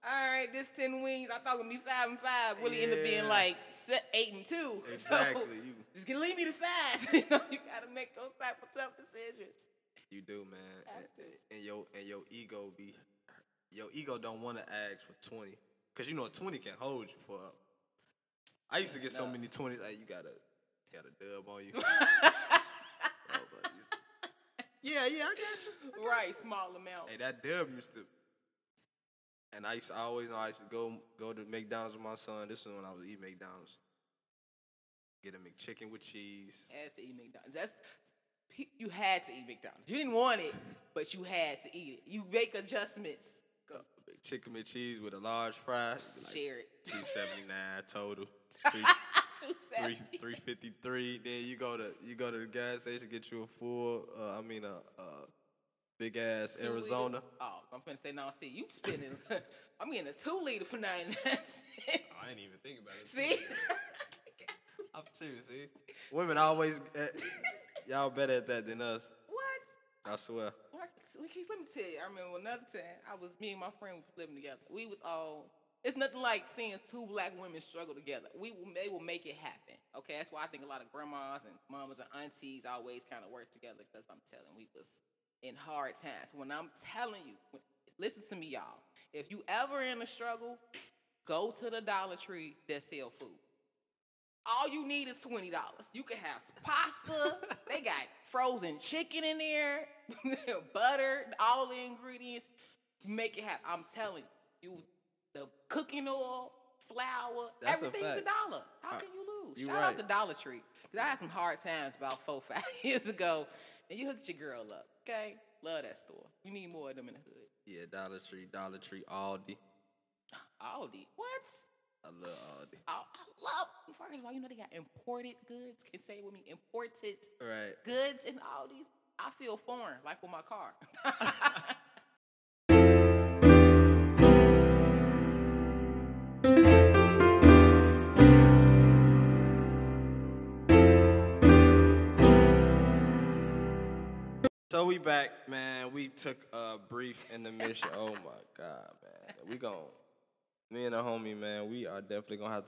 all right, this 10 wings. I thought it would be 5 and 5. Really end up being like 8 and 2. Exactly. So just gonna leave me the size. You know, you gotta make those type of tough decisions. You do, man. And your ego be, your ego don't want to ask for 20, cause you know a 20 can hold you for up. I used to get so many 20s. Like you got a dub on you. Yeah, I got you. Right, small amount. Hey, that dub used to. And I used to go to McDonald's with my son. This is when I was eating McDonald's. Get a McChicken with cheese. Had to eat McDonald's. You had to eat McDonald's. You didn't want it, but you had to eat it. You make adjustments. Go. Chicken with cheese with a large fry. Share it. $2.79 total. $3.53. Then you go to the gas station, get you a full. Big ass 2-liter. Arizona. Oh, I'm finna say no. See, you spending. I'm getting a 2-liter for 99 cents. I ain't even think about it. See, I'm true. See, women always y'all better at that than us. What? I swear. Marquise, let me tell you. I remember another time. Me and my friend was living together. We was all. It's nothing like seeing two black women struggle together. They will make it happen. Okay, that's why I think a lot of grandmas and mamas and aunties always kind of work together. Because I'm telling, we was. In hard times. When I'm telling you, listen to me, y'all. If you ever in a struggle, go to the Dollar Tree that sell food. All you need is $20. You can have pasta. They got frozen chicken in there, butter, all the ingredients. Make it happen. I'm telling you, the cooking oil, flour, everything's $1. How can you lose? Shout out to Dollar Tree. Because I had some hard times about 4 or 5 years ago, and you hooked your girl up. Okay, love that store. You need more of them in the hood. Yeah, Dollar Tree, Aldi. Aldi? What? I love Aldi. First of all, you know they got imported goods. Can say with me, imported goods in Aldi. I feel foreign, like with my car. So we back, man. We took a brief intermission. Oh, my God, man. Me and the homie, man, we are definitely going to have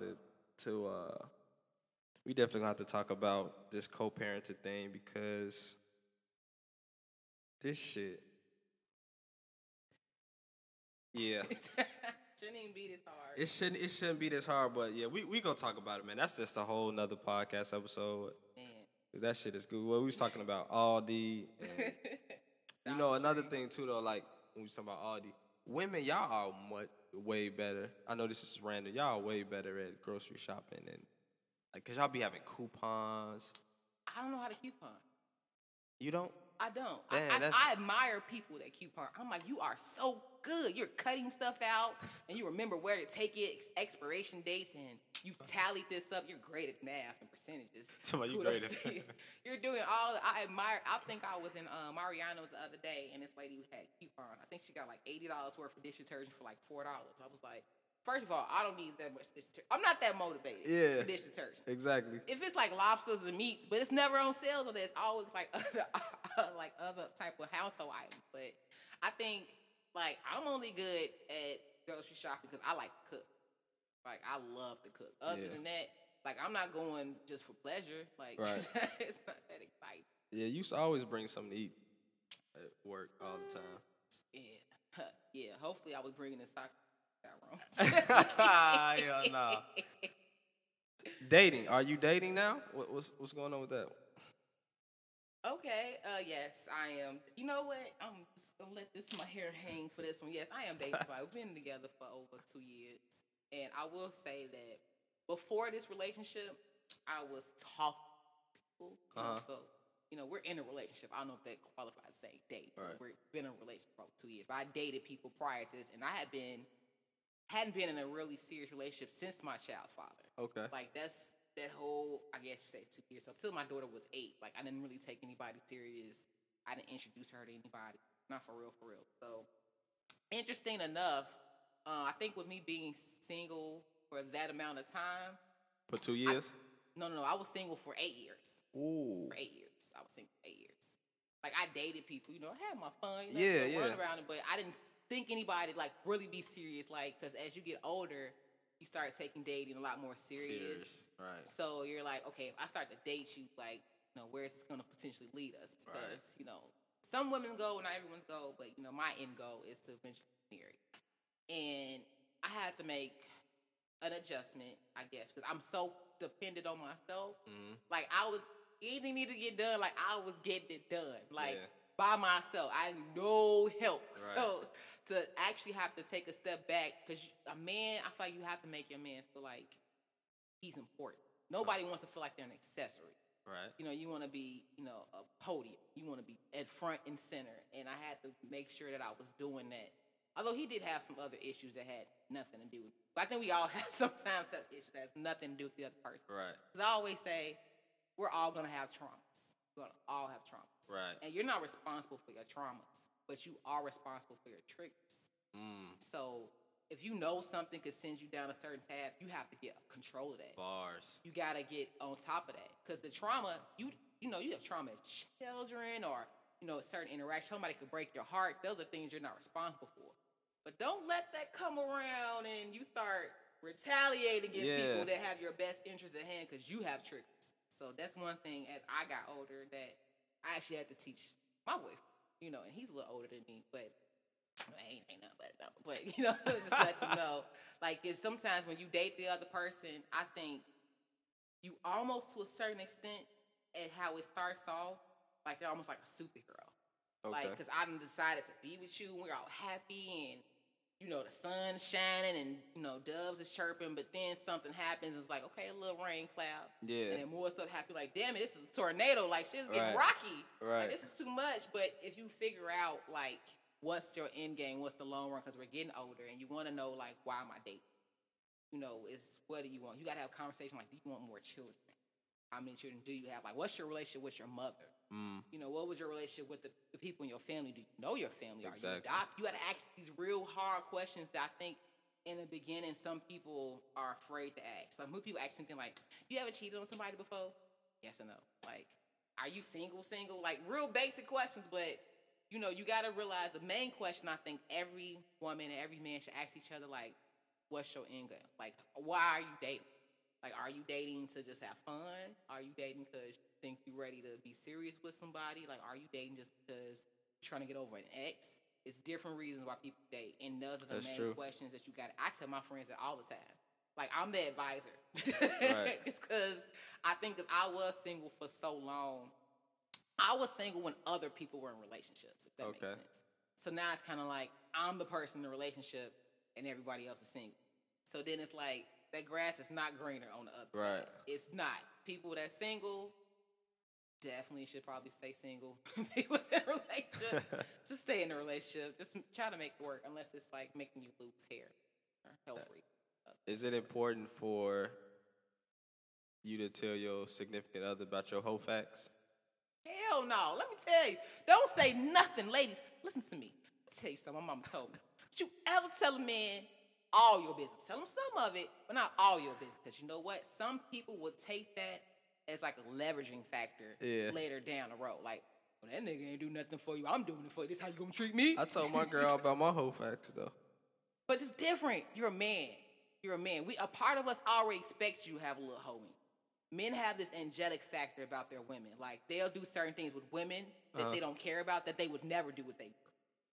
to talk about this co-parenting thing because this shit. Yeah. Shouldn't be this hard. It shouldn't be this hard, but yeah, we going to talk about it, man. That's just a whole nother podcast episode. Man. Cause that shit is good. Well, we was talking about Aldi. And, you know, another thing too though, like when we was talking about Aldi, women, y'all are way better. I know this is random. Y'all are way better at grocery shopping and like, cause y'all be having coupons. I don't know how to coupon. You don't? I don't. I admire people that coupon. I'm like, you are so good. You're cutting stuff out and you remember where to take it, expiration dates and You've tallied this up. You're great at math and percentages. Somebody, you're great at math. You're doing all. I admire. I think I was in Mariano's the other day, and this lady had coupon. I think she got like $80 worth of dish detergent for like $4. I was like, first of all, I don't need that much dish detergent. I'm not that motivated for dish detergent. Exactly. If it's like lobsters and meats, but it's never on sale, so it's always like other type of household items. But I think like I'm only good at grocery shopping because I like to cook. Like I love to cook. Other than that, like I'm not going just for pleasure. Like it's not that exciting. Yeah, you used to always bring something to eat at work all the time. Yeah, yeah. Hopefully, I was bringing this stock. Got wrong. Yeah, nah. Dating? Are you dating now? What's going on with that? Okay. Yes, I am. You know what? I'm just gonna let this my hair hang for this one. Yes, I am dating somebody. We've been together for over 2 years, and I will say that before this relationship, I was talking to people. So you know, we're in a relationship. I don't know if that qualifies saying date. Right. We've been in a relationship for over 2 years. But I dated people prior to this, and I had been. Hadn't been in a really serious relationship since my child's father. Okay. Like, that's that whole, I guess you say 2 years. So, until my daughter was 8, like, I didn't really take anybody serious. I didn't introduce her to anybody. Not for real, for real. So, interesting enough, I think with me being single for that amount of time. For 2 years? No. I was single for 8 years. Ooh. For 8 years. I was single for 8 years. Like, I dated people, you know, I had my fun, you know, run around it, but I didn't think anybody, like, really be serious, like, because as you get older, you start taking dating a lot more serious. Right. So you're like, okay, if I start to date you, like, you know, where's it going to potentially lead us? Because, you know, some women go, not everyone's go, but, you know, my end goal is to eventually marry. And I had to make an adjustment, I guess, because I'm so dependent on myself. Mm-hmm. Like, I was... Anything needed to get done, like I was getting it done, like by myself. I had no help. Right. So to actually have to take a step back, because a man, I feel like you have to make your man feel like he's important. Nobody wants to feel like they're an accessory. Right. You know, you want to be, you know, a podium. You want to be at front and center. And I had to make sure that I was doing that. Although he did have some other issues that had nothing to do with me. But I think we all have sometimes have issues that has nothing to do with the other person. Right. Because I always say, we're all going to have traumas. We're going to all have traumas. Right. And you're not responsible for your traumas, but you are responsible for your triggers. Mm. So if you know something could send you down a certain path, you have to get control of that. Bars. You got to get on top of that. Because the trauma, you know, you have trauma as children or, you know, a certain interaction. Somebody could break your heart. Those are things you're not responsible for. But don't let that come around and you start retaliating against people that have your best interests at hand because you have triggers. So that's one thing as I got older that I actually had to teach my boyfriend, you know, and he's a little older than me, but ain't nothing but no. But, you know, just let them know. Like, it's sometimes when you date the other person, I think you almost to a certain extent at how it starts off, like they're almost like a superhero. Okay. Like, because I've decided to be with you, and we're all happy, and, you know, the sun's shining and, you know, doves are chirping, but then something happens. It's like, okay, a little rain cloud. Yeah. And then more stuff happens. Like, damn it, this is a tornado. Like, shit's getting rocky. Right. Like, this is too much. But if you figure out, like, what's your end game? What's the long run? Because we're getting older and you want to know, like, why am I dating? You know, it's what do you want? You got to have a conversation like, do you want more children? How many children do you have? Like, what's your relationship with your mother? Mm. You know, what was your relationship with the people in your family? Do you know your family? Exactly. Are you got to ask these real hard questions that I think in the beginning some people are afraid to ask. Some people ask something like, you ever cheated on somebody before? Yes or no? Like, are you single? Like, real basic questions. But, you know, you got to realize the main question I think every woman and every man should ask each other, like, what's your end game? Like, why are you dating? Like, are you dating to just have fun? Are you dating because you think you're ready to be serious with somebody? Like, are you dating just because you're trying to get over an ex? It's different reasons why people date. And those are the main questions that you got. I tell my friends that all the time. Like, I'm the advisor. Right. It's because I think that I was single for so long. I was single when other people were in relationships, if that makes sense. So now it's kind of like I'm the person in the relationship and everybody else is single. So then it's like, that grass is not greener on the other side. It's not. People that's single definitely should probably stay single. People in a relationship, just stay in a relationship. Just try to make it work, unless it's like making you lose hair or health reasons. Is it important for you to tell your significant other about your whole facts? Hell no. Let me tell you. Don't say nothing, ladies. Listen to me. I'll tell you something my mama told me. Don't you ever tell a man all your business. Tell him some of it, but not all your business. Because you know what? Some people will take that as like a leveraging factor later down the road. Like, well, that nigga ain't do nothing for you. I'm doing it for you. This how you gonna treat me? I told my girl about my whole facts, though. But it's different. You're a man. You're a man. We, a part of us already expects you to have a little hoe in you. Men have this angelic factor about their women. Like, they'll do certain things with women that they don't care about, that they would never do with they do,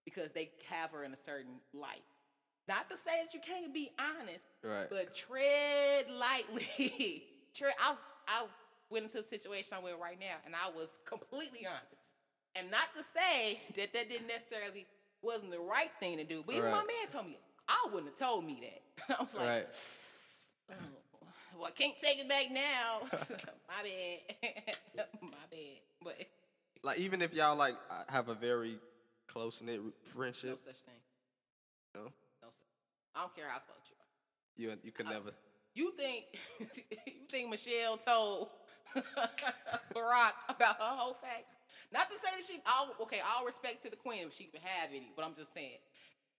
because they have her in a certain light. Not to say that you can't be honest, right, but tread lightly. I went into a situation I'm in right now, and I was completely honest. And not to say that that didn't necessarily wasn't the right thing to do, but even my man told me, I wouldn't have told me that. I was like, oh, well, I can't take it back now. My bad. My bad. But like, even if y'all like have a very close-knit friendship. No such thing. No? No such thing. I don't care how close you are. You could never. You think Michelle told Barack about her whole facts? Not to say that she, all respect to the queen if she can have any, but I'm just saying.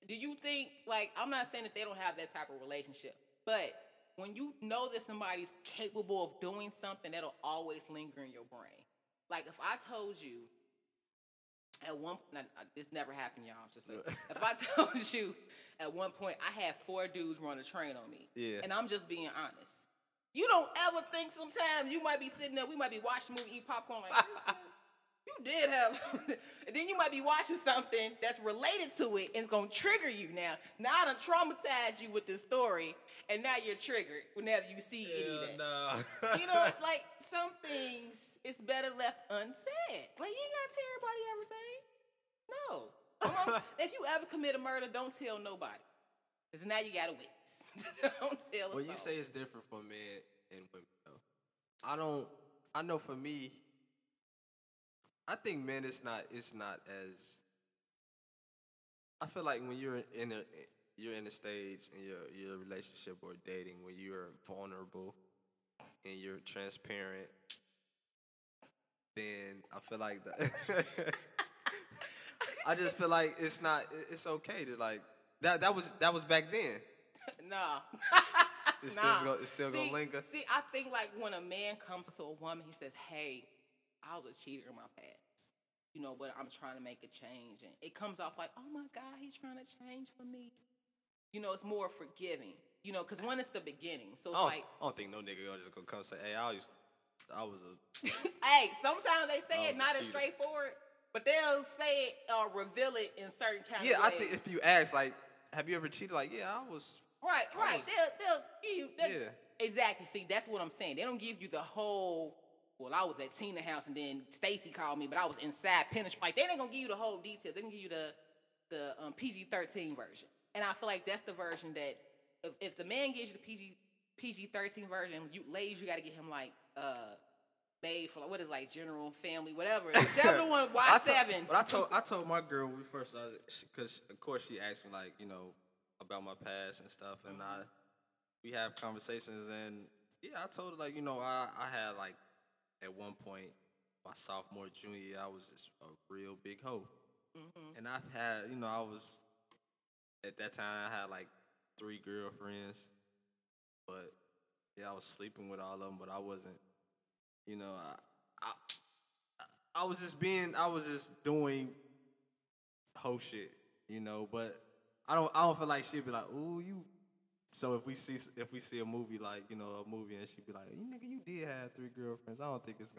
Do you think, like, I'm not saying that they don't have that type of relationship, but when you know that somebody's capable of doing something, that'll always linger in your brain. Like, if I told you, at one point, this never happened, y'all. Just so, if I told you, at one point, I had 4 dudes run a train on me. Yeah. And I'm just being honest. You don't ever think sometimes you might be sitting there, we might be watching a movie, eat popcorn, like, you did have. And then you might be watching something that's related to it, and it's going to trigger you now. Now I done traumatized you with this story, and now you're triggered whenever you see any of that. No. You know, like, some things, it's better left unsaid. Like, you ain't got to tell everybody everything. No. If you ever commit a murder, don't tell nobody. Because now you got a witness. Don't tell us. Well, you say it's different for men and women, though. I know for me, I think men, it's not as. I feel like when you're in a stage in your relationship or dating when you're vulnerable and you're transparent, then I feel like that. I just feel like it's okay to like that was back then. Nah. It's still gonna linger. See, I think like when a man comes to a woman, he says, "Hey, I was a cheater in my past, you know, but I'm trying to make a change." And it comes off like, oh, my God, he's trying to change for me. You know, it's more forgiving, you know, because one, it's the beginning. So it's I don't think no nigga gonna just come say, hey, I was a. Hey, sometimes they say it not as straightforward, but they'll say it or reveal it in certain kinds of ways. Yeah, I think if you ask, like, have you ever cheated? Like, yeah, I was. Right. They'll Exactly. See, that's what I'm saying. They don't give you the whole, well, I was at Tina's house, and then Stacy called me, but I was inside penetrating. Like, they ain't gonna give you the whole detail. They gonna give you the PG-13 version, and I feel like that's the version that if the man gives you the PG-13 version, you ladies, you gotta get him like babe for like, what is like general family, whatever. Whichever one, Y7. But I told my girl when we first started, because of course she asked me like, you know, about my past and stuff, and we have conversations, and yeah, I told her like, you know, I had like. At one point, my sophomore, junior year, I was just a real big hoe. Mm-hmm. And I've had, you know, at that time, I had like 3 girlfriends. But, yeah, I was sleeping with all of them, but I wasn't, you know, I was just doing hoe shit, you know. But I don't feel like she'd be like, ooh, you. So if we see a movie like, you know, and she'd be like, you nigga, you did have 3 girlfriends. I don't think it's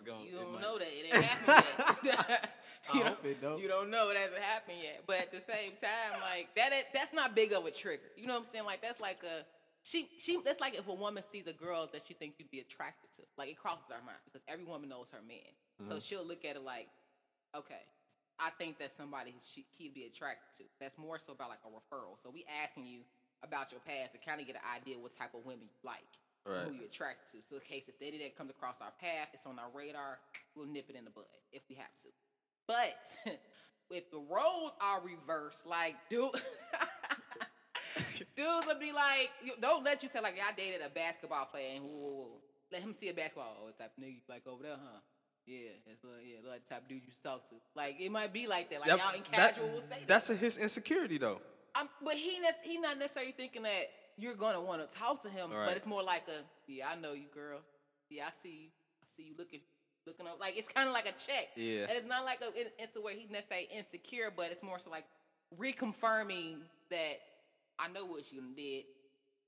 gonna. You don't know that it ain't happened yet. You don't know it hasn't happened yet. But at the same time, like that's not big of a trigger. You know what I'm saying? Like that's like that's like if a woman sees a girl that she thinks you'd be attracted to. Like it crosses her mind because every woman knows her man. Mm-hmm. So she'll look at it like, okay, I think that's somebody he'd be attracted to. That's more so about like a referral. So we asking you about your past to kind of get an idea what type of women you like, right, who you attracted to. So in case if any of that comes across our path, it's on our radar, we'll nip it in the bud if we have to. But if the roles are reversed, like dude, Dudes would be like, don't let you say, like, I dated a basketball player and who let him see a basketball. Oh, what type of nigga you like over there, huh? Yeah, that's what, yeah, the type of dude you used to talk to. Like, it might be like that. Like, y'all in casual will say that. That's his insecurity, though. But he not necessarily thinking that you're going to want to talk to him, right. But it's more like a, yeah, I know you, girl. Yeah, I see you. I see you looking up. Like, it's kind of like a check. Yeah. And it's not like it's where he's necessarily insecure, but it's more so like reconfirming that I know what you did.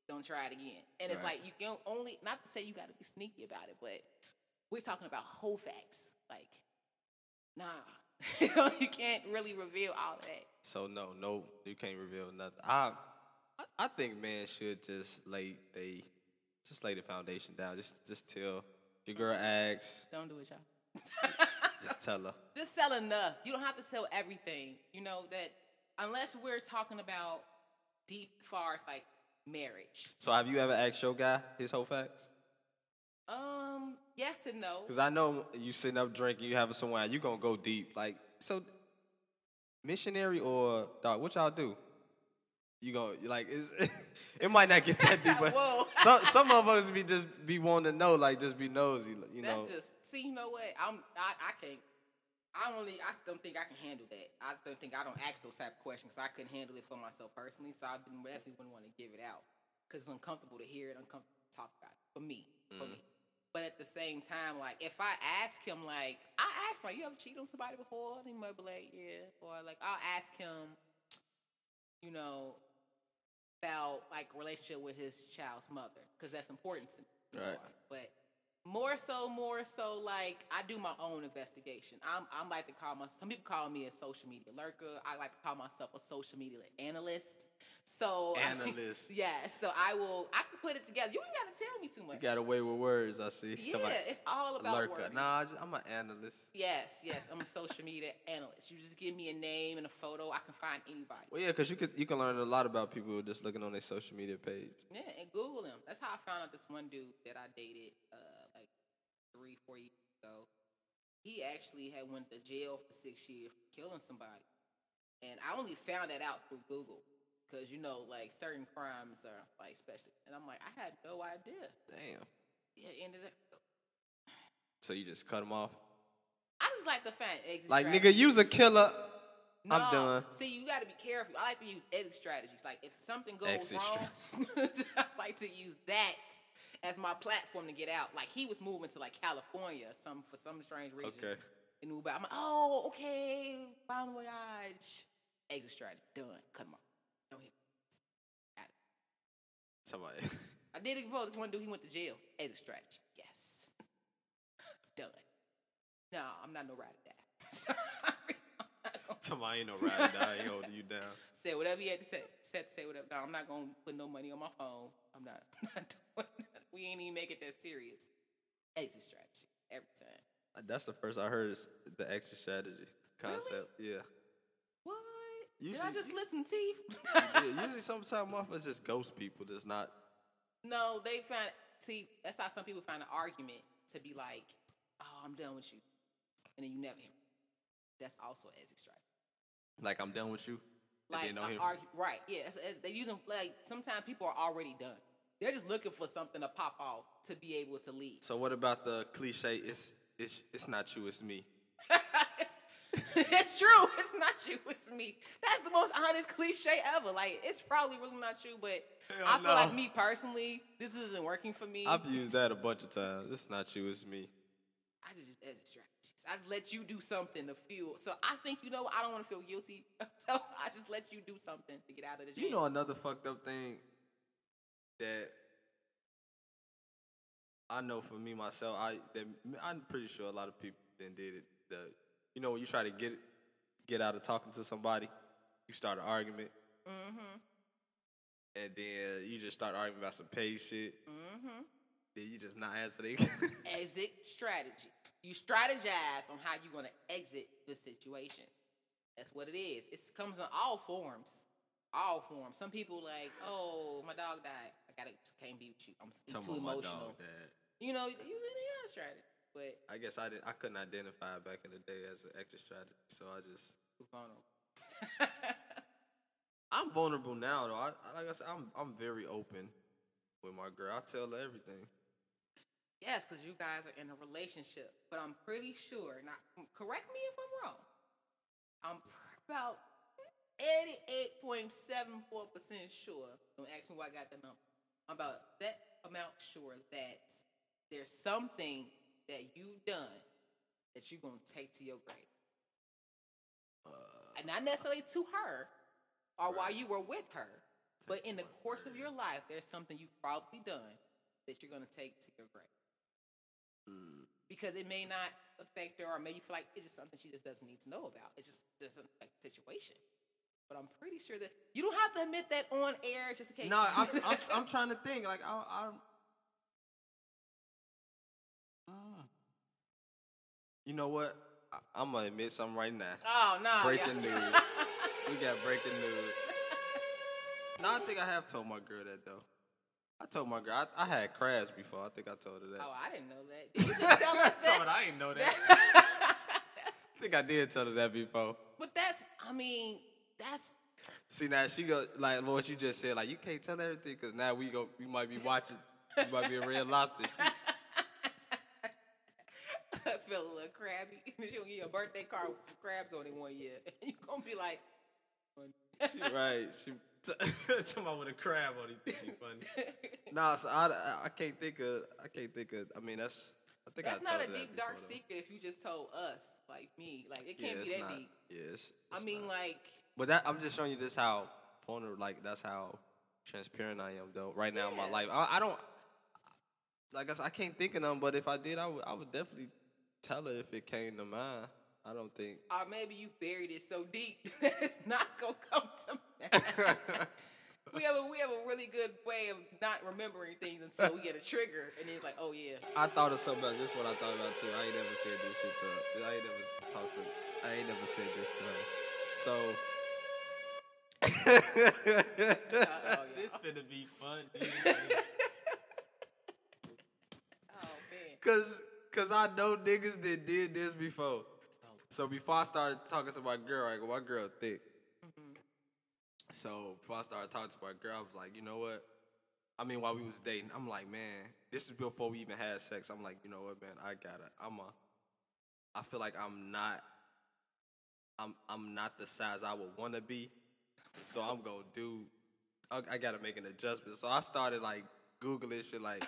Don't try it again. And it's right. Like, you can only, not to say you got to be sneaky about it, but we're talking about whole facts. Like, nah. You can't really reveal all that. So, no, you can't reveal nothing. I think men should just lay the foundation down. Just tell your girl asks. Don't do it, y'all. Just tell her. Just tell enough. You don't have to tell everything. You know that unless we're talking about deep far as like marriage. So have you ever asked your guy his whole facts? Yes and no. Because I know you sitting up drinking, you having some wine, you gonna go deep. Like, so missionary or dog, what y'all do? You go like it might not get that deep, but some of us be wanting to know, like just be nosy, you know. That's just you know what? I can't. I don't think I can handle that. I don't ask those type of questions. I couldn't handle it for myself personally, so I definitely wouldn't want to give it out because it's uncomfortable to hear it, uncomfortable to talk about it for me. But at the same time, like if I ask him, like I ask him, like, you ever cheated on somebody before? And he might be like, yeah, or like I'll ask him, you know. About like relationship with his child's mother because that's important to me. Right. But more so like I do my own investigation. I'm like to call myself. Some people call me a social media lurker. I like to call myself a social media analyst. Yeah. So I can put it together. You ain't gotta tell me too much. You got away with words. I see. Yeah. It's all about lurker. Words. Nah, I'm an analyst. Yes. I'm a social media analyst. You just give me a name and a photo. I can find anybody. Well, yeah, because you can learn a lot about people just looking on their social media page. Yeah, and Google them. That's how I found out this one dude that I dated. 3-4 years ago, he actually had went to jail for 6 years for killing somebody, and I only found that out through Google, because you know, like certain crimes are like special, and I'm like, I had no idea. Damn. Yeah, ended up. So you just cut him off? I just like the fact exit. Like strategies. Nigga, you's a killer. No, I'm done. See, you got to be careful. I like to use exit strategies. Like if something goes wrong, I like to use that as my platform to get out. Like, he was moving to, like, California for some strange reason. Okay. And I'm like, oh, okay, bon voyage. Exit strategy, done. Cut him off. Don't hit me. Got it. Somebody. I did it before. This one dude, he went to jail. Exit strategy. Yes. Done. No, I'm not no ride or die. Sorry. Somebody ain't no ride or die. He holding you down. Say whatever you had to say. Said to say whatever. No, I'm not going to put no money on my phone. I'm not doing that. We ain't even make it that serious. Exit strategy every time. That's the first I heard is the exit strategy concept. Really? Yeah. What? Usually, did I just lip some teeth? Yeah, usually sometimes motherfuckers just ghost people. That's not. No, they find. See, that's how some people find an argument to be like, "Oh, I'm done with you," and then you never hear me. That's also exit strategy. Like I'm done with you. Like right? Yeah. They use them like sometimes people are already done. They're just looking for something to pop off to be able to leave. So what about the cliche, it's not you, it's me? It's true, it's not you, it's me. That's the most honest cliche ever. Like, it's probably really not you, but I feel like me personally, this isn't working for me. I've used that a bunch of times. It's not you, it's me. I just use exit strategies. I just let you do something to fuel. So I think, you know, I don't want to feel guilty. So I just let you do something to get out of the jail. You know another fucked up thing? That I know for me myself, I'm pretty sure a lot of people then did it. You know, when you try to get out of talking to somebody, you start an argument, and then you just start arguing about some paid shit. Then you just not answer their exit strategy. You strategize on how you're gonna exit the situation. That's what it is. It comes in all forms. Some people like, oh, my dog died. Can't be with you. I'm too emotional. You know, using the strategy. But I guess I couldn't identify back in the day as an extra strategy, so I just. I'm vulnerable now, though. Like I said, I'm very open with my girl. I tell her everything. Yes, because you guys are in a relationship. But I'm pretty sure, not correct me if I'm wrong, I'm about 88.74% sure. Don't ask me why I got that number. I'm about that amount sure that there's something that you've done that you're going to take to your grave. And not necessarily to her or right. while you were with her, but in the course of your life, there's something you've probably done that you're going to take to your grave. Mm. Because it may not affect her, or maybe you feel like it's just something she just doesn't need to know about. It just doesn't affect the situation. But I'm pretty sure that you don't have to admit that on air, just in case. No, I'm trying to think. Like you know what? I'm gonna admit something right now. Oh no! Breaking news. We got breaking news. No, I think I have told my girl that though. I told my girl I had crashed before. I think I told her that. Oh, I didn't know that. Did you just tell us that? But I didn't know that. I think I did tell her that before. But that's. See now she go like what you just said. Like you can't tell everything because now we might be watching. You might be a Red Lobster. I feel a little crabby. She gonna give you a birthday card with some crabs on it one year. You gonna be like, she, right? She somebody with a crab on it. Funny. Nah, so I can't think of. I mean, that's not a deep dark secret if you just told us, like me. Like it can't be that deep. Yes. Yeah, I mean, not. Like. But that I'm just showing you this how vulnerable. Like that's how transparent I am, though. Right now in my life, I don't. Like I said, I can't think of them. But if I did, I would definitely. Tell her if it came to mind. I don't think. Or maybe you buried it so deep that it's not gonna come to mind. we have a really good way of not remembering things until we get a trigger, and then it's like, oh yeah. I thought of something else. This is what I thought about too. I ain't never said this shit to her. I ain't never said this to her. So. Uh-oh, this finna be fun, dude. Oh man. Cause I know niggas that did this before. So before I started talking to my girl, I go, my girl thick. Mm-hmm. So before I started talking to my girl, I was like, you know what? I mean, while we was dating, I'm like, man, this is before we even had sex. I'm like, you know what, man? I feel like I'm not the size I would want to be. So I'm gonna do. I gotta make an adjustment. So I started like Googling shit, like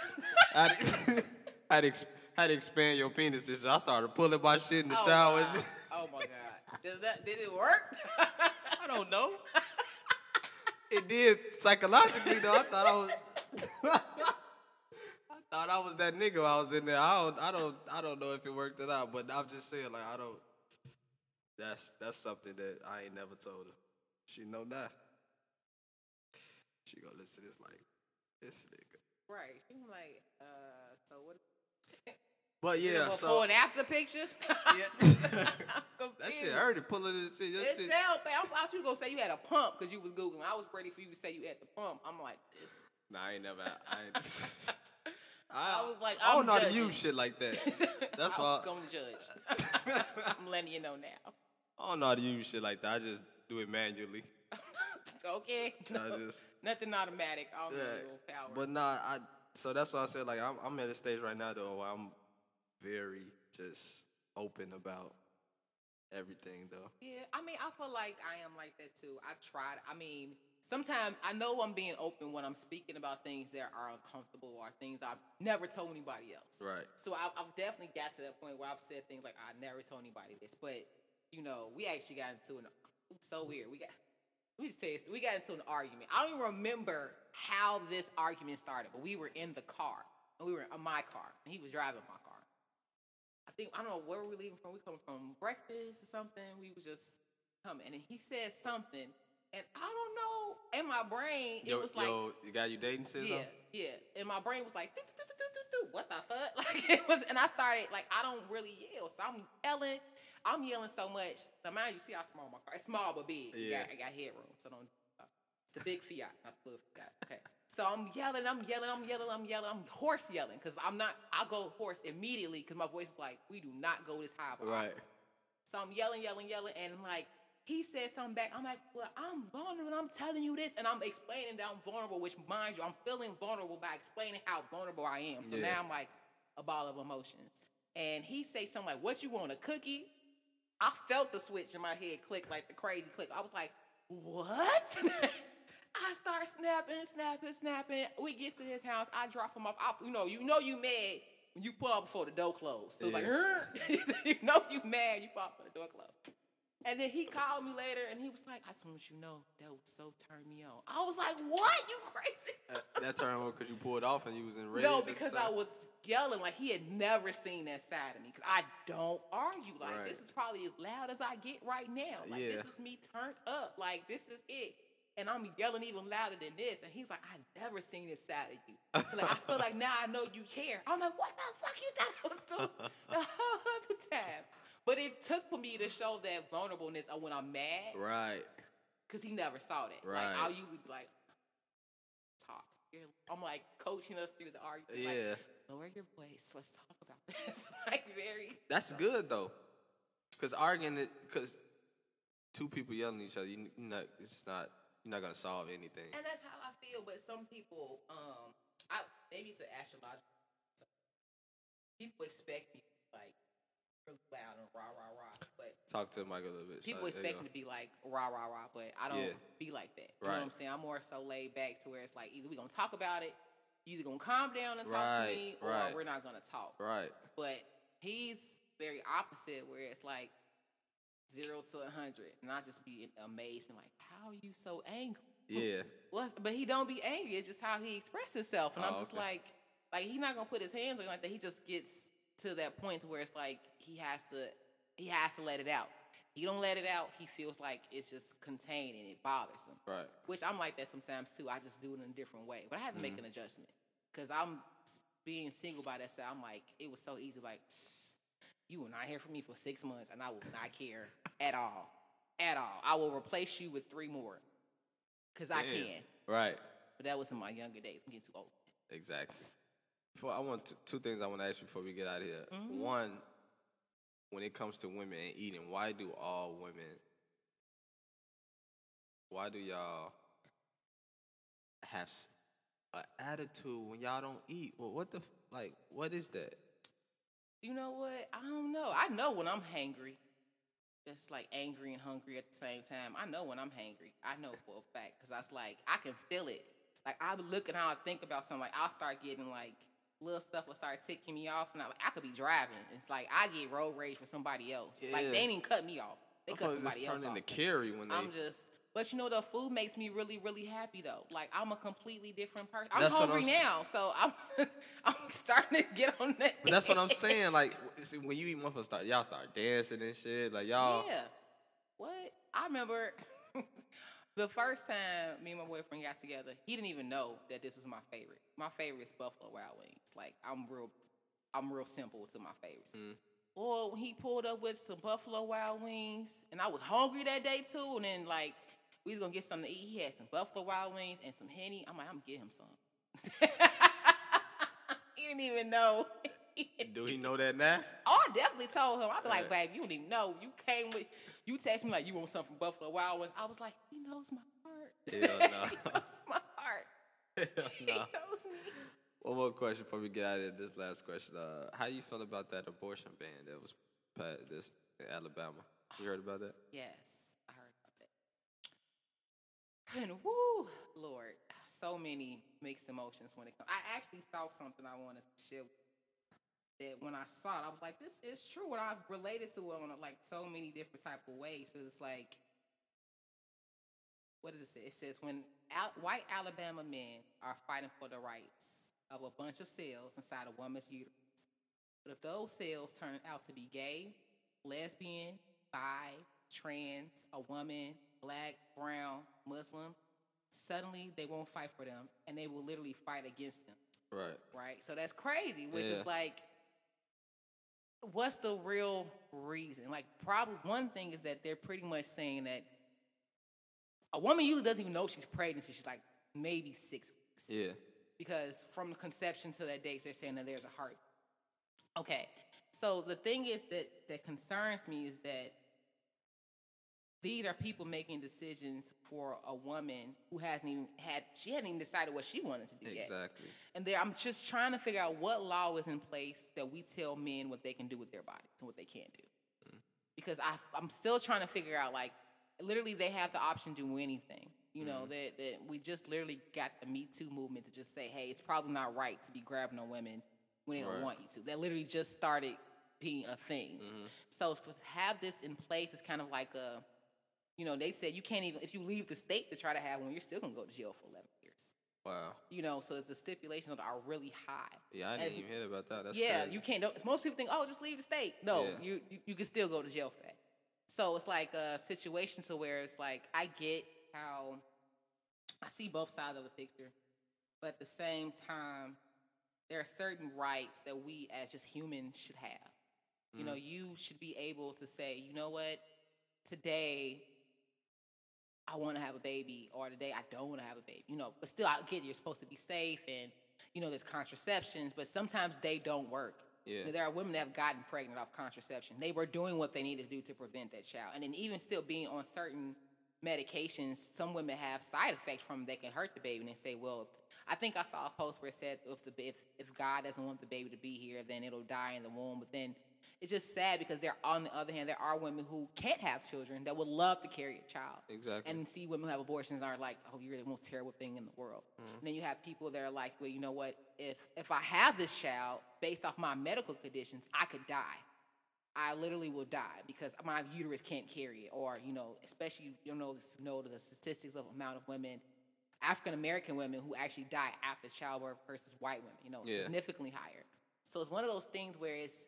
How to expand your penis. So I started pulling my shit in the shower. Wow. Oh, my God. Did it work? I don't know. It did psychologically, though. I thought I was that nigga while I was in there. I don't know if it worked or not, but I'm just saying, like, I don't. That's something that I ain't never told her. She know that. She gonna listen to this like, this nigga. Right. She like, so what? But yeah, so before and after pictures. That shit hurt. Pulling this shit. It sound bad. I thought you were gonna say you had a pump because you was googling. I was ready for you to say you had the pump. I'm like this. Nah, I ain't never. I was like, I don't know how to use shit like that. That's why I was gonna judge. I'm letting you know now. I don't know how to use shit like that. I just do it manually. Okay. No, nothing automatic. All manual power. But nah, so that's why I said like I'm at a stage right now though where I'm very just open about everything though. Yeah, I mean I feel like I am like that too. Sometimes I know I'm being open when I'm speaking about things that are uncomfortable or things I've never told anybody else. Right. So I've definitely got to that point where I've said things like I never told anybody this, but you know we actually got into an so weird we got into an argument. I don't even remember how this argument started, but we were in the car. And we were in my car. And he was driving my car. I don't know where we were leaving from. We coming from breakfast or something. We was just coming. And he said something. And I don't know. In my brain, it was like. Yo, the guy you dating said something? Yeah. And my brain was like, what the fuck? Like, it was. And I started, like, I don't really yell. So I'm yelling. I'm yelling so much. Now, mind you, see how small my car is. It's small but big. Yeah. I got headroom. So don't. It's the big Fiat. Not the little Fiat. Okay. So I'm yelling. I'm horse yelling because I go hoarse immediately because my voice is like, we do not go this high. Right. So I'm yelling, and I'm like, He said something back. I'm like, well, I'm vulnerable. I'm telling you this. And I'm explaining that I'm vulnerable, which, mind you, I'm feeling vulnerable by explaining how vulnerable I am. So now I'm like a ball of emotions. And he say something like, what you want, a cookie? I felt the switch in my head click, like the crazy click. I was like, what? I start snapping. We get to his house. I drop him off. You know you mad when you pull up before the door closed. So it's like, you know you mad you pull up before the door closed. And then he called me later, and he was like, I told you, know, that was so turned me on. I was like, what? You crazy? That turned on because you pulled off and you was enraged. No, because I was yelling. Like, he had never seen that side of me because I don't argue. Like, This is probably as loud as I get right now. Like, This is me turned up. Like, this is it. And I'm yelling even louder than this. And he's like, I never seen this side of you. Like, I feel like now I know you care. I'm like, what the fuck you thought I was doing the whole other time? But it took for me to show that vulnerableness of when I'm mad. Right. Because he never saw that. Right. Like, I'll usually be like, talk. I'm like coaching us through the argument. Yeah. Like, lower your voice. Let's talk about this. Like, very. That's good, though. Because arguing, because two people yelling at each other, you're not going to solve anything. And that's how I feel. But some people, maybe it's an astrological. People expect me to, like, really loud and rah-rah-rah. But talk to Mike a little bit. People expect me to be, like, rah-rah-rah, but I don't be like that. You know what I'm saying? I'm more so laid back to where it's like, either we're going to talk about it, you're either going to calm down and talk to me, or we're not going to talk. Right. But he's very opposite, where it's like, 0 to 100, and I just be amazed, and like, how are you so angry? Yeah. But he don't be angry. It's just how he expresses himself, and I'm just like he's not gonna put his hands on like that. He just gets to that point to where it's like he has to let it out. He don't let it out. He feels like it's just contained, and it bothers him. Right. Which I'm like that sometimes too. I just do it in a different way, but I have to make an adjustment because I'm being single by that side. I'm like, it was so easy, like. You will not hear from me for 6 months, and I will not care at all. At all. I will replace you with 3 more. Because I can. Right. But that was in my younger days. I'm getting too old. Exactly. Two things I want to ask you before we get out of here. Mm-hmm. One, when it comes to women and eating, why do y'all have an attitude when y'all don't eat? Well, what is that? You know what? I don't know. I know when I'm hangry. That's like angry and hungry at the same time. I know when I'm hangry. I know for a fact because I was like, I can feel it. Like, I look and how I think about something. Like, I'll start getting like little stuff will start ticking me off, and I could be driving. It's like I get road rage for somebody else. Yeah. Like, they didn't cut me off. They cut somebody else off. Turning to carry when I'm just. But you know, the food makes me really, really happy though. Like, I'm a completely different person. I'm hungry now, so I'm starting to get on that. But that's what I'm saying. Like, see, when you eat motherfuckers, y'all start dancing and shit. Like, y'all. Yeah. What? I remember the first time me and my boyfriend got together. He didn't even know that this is my favorite. My favorite is buffalo wild wings. Like, I'm real simple to my favorites. Mm. Or when he pulled up with some buffalo wild wings, and I was hungry that day too, and then like. We was going to get something to eat. He had some buffalo wild wings and some Henny. I'm like, I'm going to get him some. He didn't even know. Do he know that now? Oh, I definitely told him. I'd be like, babe, you don't even know. You text me like, you want something from buffalo wild wings. I was like, he knows my heart. Hell no. He knows my heart. Hell no. He knows me. One more question before we get out of here. This last question. How you feel about that abortion ban that was passed in Alabama? You heard about that? Yes. And woo, Lord, so many mixed emotions when it comes. I actually saw something I wanted to share with you, that when I saw it, I was like, this is true. And I related to it on like so many different type of ways. Because it's like, what does it say? It says, when white Alabama men are fighting for the rights of a bunch of cells inside a woman's uterus. But if those cells turn out to be gay, lesbian, bi, trans, a woman, black, brown, Muslim, suddenly they won't fight for them, and they will literally fight against them. Right. Right? So that's crazy, which is like, what's the real reason? Like, probably one thing is that they're pretty much saying that a woman usually doesn't even know she's pregnant, so she's like maybe 6 weeks. Yeah. Because from the conception to that date, they're saying that there's a heartbeat. Okay. So the thing is that concerns me is that These are people making decisions for a woman who hadn't even decided what she wanted to do yet. Exactly. And I'm just trying to figure out what law is in place that we tell men what they can do with their bodies and what they can't do. Mm-hmm. Because I'm still trying to figure out, like, literally they have the option to do anything. You know, mm-hmm. that we just literally got the Me Too movement to just say, hey, it's probably not right to be grabbing on women when they don't want you to. That literally just started being a thing. Mm-hmm. So to have this in place is kind of like a... You know, they said you can't even, if you leave the state to try to have one, you're still going to go to jail for 11 years. Wow. You know, so the stipulations are really high. Yeah, I didn't even hear about that. That's crazy. You can't, most people think, oh, just leave the state. No, you can still go to jail for that. So it's like a situation to where it's like, I get how, I see both sides of the picture, but at the same time, there are certain rights that we as just humans should have. Mm-hmm. You know, you should be able to say, you know what, today, I want to have a baby, or today I don't want to have a baby, you know, but still I get you're supposed to be safe and, you know, there's contraceptions, but sometimes they don't work. Yeah. You know, there are women that have gotten pregnant off contraception. They were doing what they needed to do to prevent that child. And then even still being on certain medications, some women have side effects from them that can hurt the baby. And they say, well, I think I saw a post where it said if God doesn't want the baby to be here, then it'll die in the womb. But then it's just sad because on the other hand, there are women who can't have children that would love to carry a child. Exactly. And see women who have abortions are like, oh, you're the most terrible thing in the world. Mm-hmm. And then you have people that are like, well, you know what? If I have this child, based off my medical conditions, I could die. I literally will die because my uterus can't carry it. Or, you know, especially, you know the statistics of amount of women, African-American women who actually die after childbirth versus white women, you know, significantly higher. So it's one of those things where it's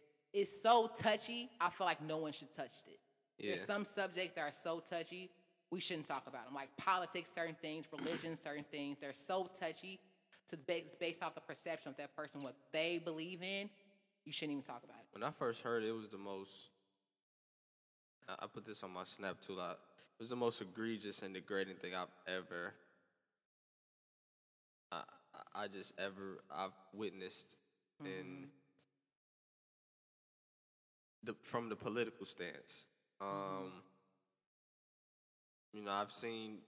so touchy, I feel like no one should touch it. Yeah. There's some subjects that are so touchy, we shouldn't talk about them. Like politics, certain things, religion, certain things. They're so touchy to based off the perception of that person, what they believe in, you shouldn't even talk about it. When I first heard it, it was the most, I put this on my snap too, like, it was the most egregious and degrading thing I've ever, I've witnessed. Mm-hmm. And from the political stance. You know, I've seen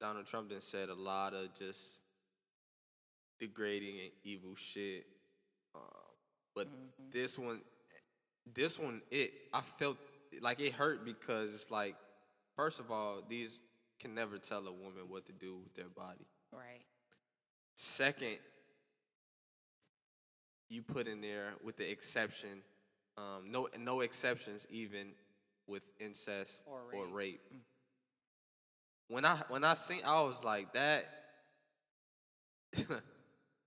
Donald Trump then said a lot of just degrading and evil shit. But mm-hmm. this one, I felt like it hurt because it's like, first of all, these can never tell a woman what to do with their body. Right. Second, you put in there with the exception... no exceptions, even with incest or rape. When I seen, I was like that.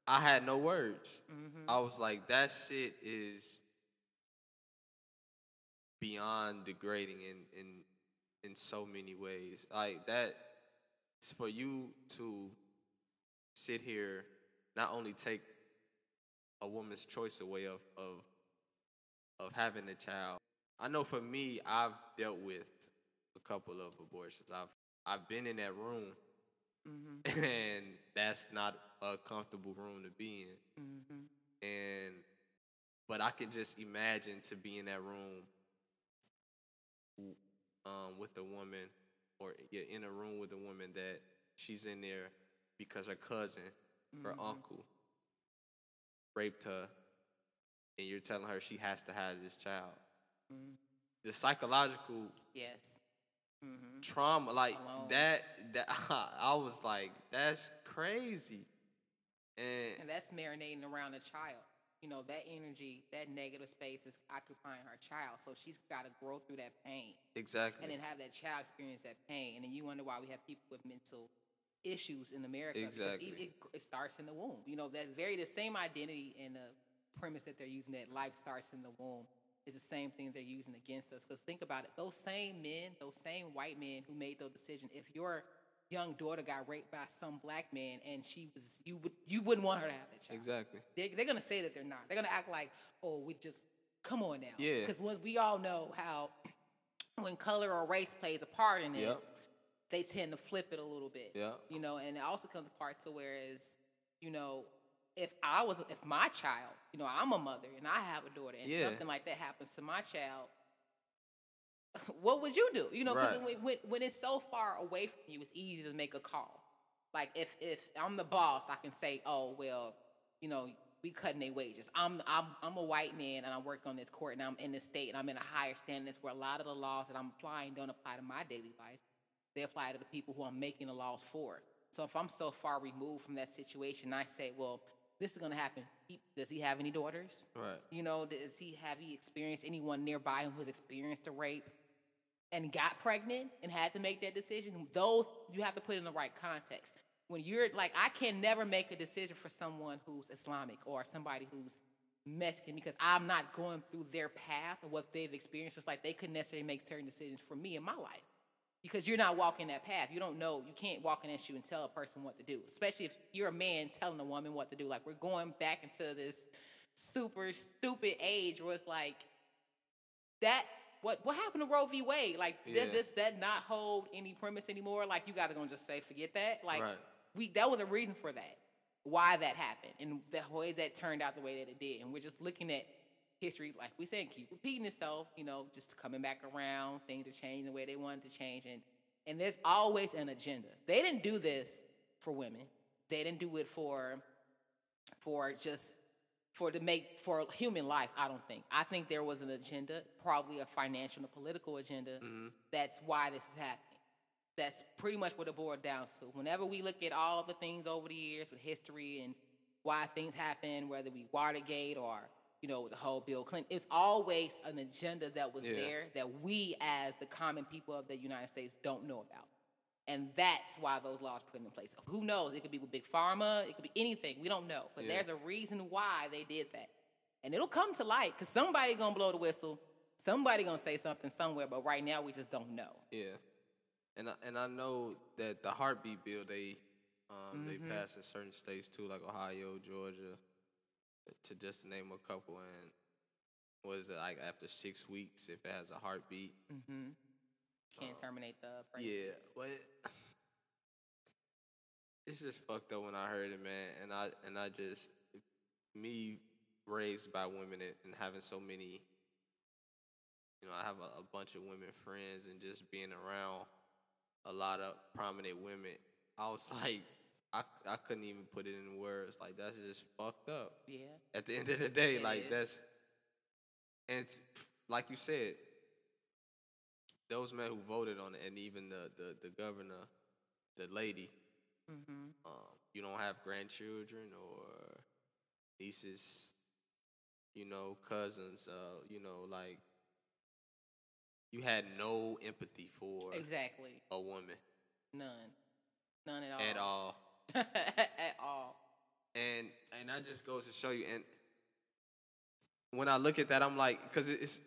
I had no words. Mm-hmm. I was like, that shit is beyond degrading in so many ways. Like that, it's for you to sit here, not only take a woman's choice away of having a child. I know for me, I've dealt with a couple of abortions. I've been in that room, mm-hmm. and that's not a comfortable room to be in. Mm-hmm. But I can just imagine to be in that room with a woman, or in a room with a woman that she's in there because her cousin, mm-hmm. her uncle, raped her. And you're telling her she has to have this child. Mm-hmm. The psychological mm-hmm. trauma, like alone. that I was like, that's crazy. And that's marinating around a child. You know, that energy, that negative space is occupying her child. So she's got to grow through that pain. Exactly. And then have that child experience that pain. And then you wonder why we have people with mental issues in America. Exactly. Because it starts in the womb. You know, that the same identity in the premise that they're using, that life starts in the womb, is the same thing they're using against us. Because think about it, those same white men who made those decisions, if your young daughter got raped by some black man and you wouldn't want her to have that child. Exactly. They're going to say that they're not. They're going to act like, oh, we just, come on now. Yeah. Because we all know how when color or race plays a part in this, they tend to flip it a little bit. Yeah. You know, and it also comes apart to where is, you know, if my child, you know, I'm a mother and I have a daughter and something like that happens to my child, what would you do? You know, because when it's so far away from you, it's easy to make a call. Like, if I'm the boss, I can say, oh, well, you know, we cutting their wages. I'm a white man, and I work on this court, and I'm in this state, and I'm in a higher standing. It's where a lot of the laws that I'm applying don't apply to my daily life. They apply to the people who I'm making the laws for. So if I'm so far removed from that situation, I say, well, this is going to happen. Does he have any daughters? Right. You know, have he experienced anyone nearby who has experienced a rape and got pregnant and had to make that decision? Those you have to put in the right context. When you're like, I can never make a decision for someone who's Islamic or somebody who's Mexican because I'm not going through their path and what they've experienced. It's like they couldn't necessarily make certain decisions for me in my life. Because you're not walking that path. You don't know. You can't walk an issue and tell a person what to do. Especially if you're a man telling a woman what to do. Like, we're going back into this super stupid age where it's like, that, what happened to Roe v. Wade? Like, does that not hold any premise anymore? Like, you guys are going to just say, forget that? Like, that was a reason for that. Why that happened. And the way that turned out the way that it did. And we're just looking at history, like we said, keep repeating itself, you know, just coming back around, things are changing the way they wanted to change. And there's always an agenda. They didn't do this for women. They didn't do it for human life, I don't think. I think there was an agenda, probably a financial and a political agenda. Mm-hmm. That's why this is happening. That's pretty much what it boiled down to. Whenever we look at all the things over the years with history and why things happen, whether it be Watergate or you know, with the whole Bill Clinton, it's always an agenda that was there that we as the common people of the United States don't know about. And that's why those laws put in place. Who knows? It could be with Big Pharma. It could be anything. We don't know. But there's a reason why they did that. And it'll come to light because somebody's going to blow the whistle. Somebody's going to say something somewhere. But right now, we just don't know. Yeah. And I know that the heartbeat bill, they passed in certain states, too, like Ohio, Georgia, to just name a couple, and was it like after 6 weeks if it has a heartbeat? Mm-hmm. Can't terminate the pregnancy. Yeah, but it's just fucked up when I heard it, man. And I just, me raised by women and having so many, you know, I have a bunch of women friends and just being around a lot of prominent women, I was like, I couldn't even put it in words. Like, that's just fucked up. Yeah. At the end of the day, that's... And like you said, those men who voted on it, and even the governor, the lady, you don't have grandchildren or nieces, you know, cousins, you know, like, you had no empathy for a woman. None at all. At all. At all. And that just goes to show you. And when I look at that, I'm like, because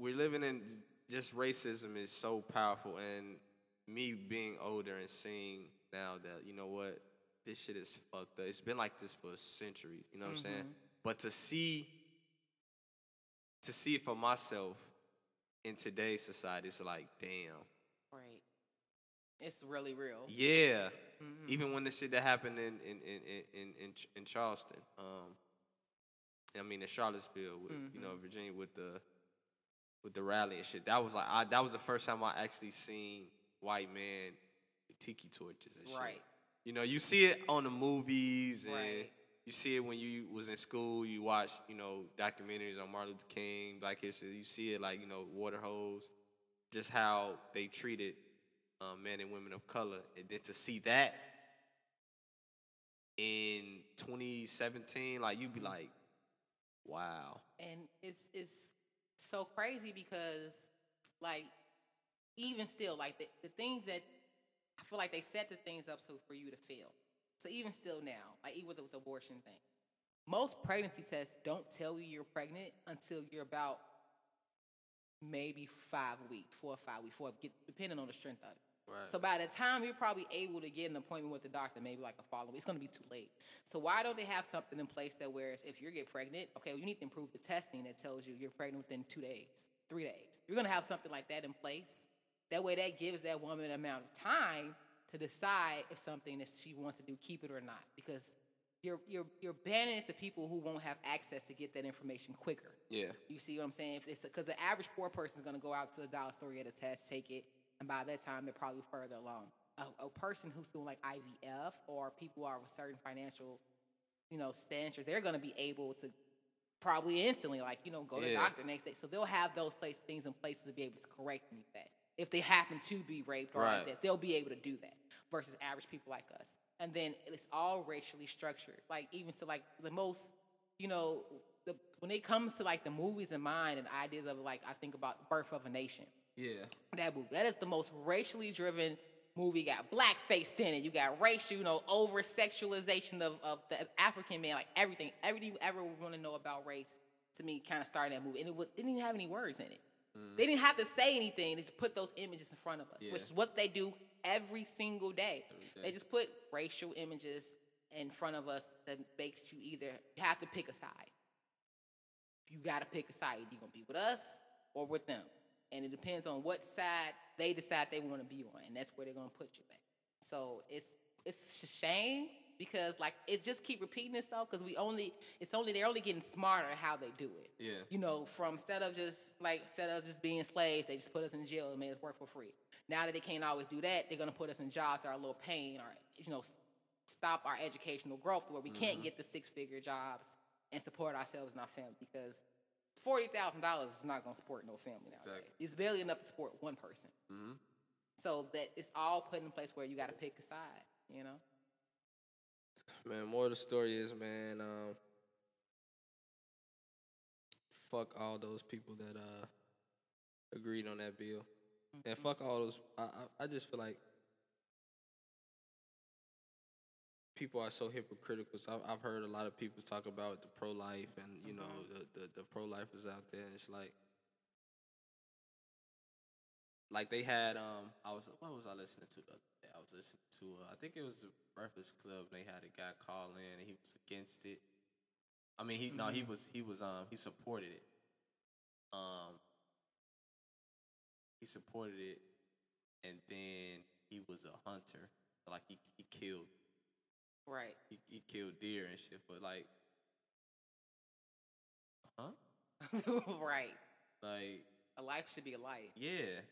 we're living in just racism is so powerful. And me being older and seeing now that, you know what, this shit is fucked up. It's been like this for a century. You know what I'm saying? But to see it for myself in today's society, it's like, damn. Right. It's really real. Yeah. Mm-hmm. Even when the shit that happened in Charleston, in Charlottesville, with, you know, Virginia, with the rally and shit, that was like that was the first time I actually seen white men with tiki torches and shit. Right. You know, you see it on the movies, and you see it when you was in school. You watch, you know, documentaries on Martin Luther King, Black history. You see it like, you know, water hose, just how they treated men and women of color. And then to see that in 2017, like, you'd be like, wow. And it's so crazy because, like, even still, like, the things that I feel like they set the things up so for you to feel. So even still now, like, even with the abortion thing, most pregnancy tests don't tell you you're pregnant until you're about maybe 5 weeks, 4 or 5 weeks, depending on the strength of it. Right. So by the time you're probably able to get an appointment with the doctor, maybe like a follow-up, it's going to be too late. So why don't they have something in place that whereas if you get pregnant, okay, well, you need to improve the testing that tells you you're pregnant within 2 days, 3 days. You're going to have something like that in place. That way that gives that woman an amount of time to decide if something that she wants to do, keep it or not. Because You're banning it to people who won't have access to get that information quicker. Yeah. You see what I'm saying? Because the average poor person is going to go out to the dollar store, get a test, take it, and by that time, they're probably further along. A person who's doing like IVF or people who are with certain financial, stances, they're going to be able to probably instantly, go to the doctor the next day. So they'll have those things in place to be able to correct that. If they happen to be raped or like that, they'll be able to do that versus average people like us. And then it's all racially structured. Like, even to, like, the most, when it comes to, like, the movies in mind and ideas of, like, I think about Birth of a Nation. Yeah. That movie. That is the most racially driven movie. You got blackface in it. You got racial, over-sexualization of the African man. Like, everything you ever want to know about race, to me, kind of started that movie. And it didn't have any words in it. Mm. They didn't have to say anything. They just put those images in front of us, which is what they do every single day. They just put racial images in front of us that makes you either have to pick a side. You got to pick a side. You're going to be with us or with them. And it depends on what side they decide they want to be on. And that's where they're going to put you at. So it's a shame because, like, it's just keep repeating itself because they're only getting smarter at how they do it. Yeah. From instead of just being slaves, they just put us in jail and made us work for free. Now that they can't always do that, they're going to put us in jobs that are a little pain or, stop our educational growth where we can't get the six-figure jobs and support ourselves and our family because $40,000 is not going to support no family nowadays. Exactly. It's barely enough to support one person. Mm-hmm. So that it's all put in place where you got to pick a side, Man, more of the story is, man, fuck all those people that agreed on that bill. Mm-hmm. And fuck all those. I just feel like people are so hypocritical. So I've heard a lot of people talk about the pro-life and, the pro-lifers out there. And it's like they had, what was I listening to the other day? I was listening to, I think it was the Breakfast Club. They had a guy call in and he was against it. I mean, he supported it. He supported it. And then he was a hunter. Like he killed. Right. He killed deer and shit, but like, right. Like a life should be a life. Yeah.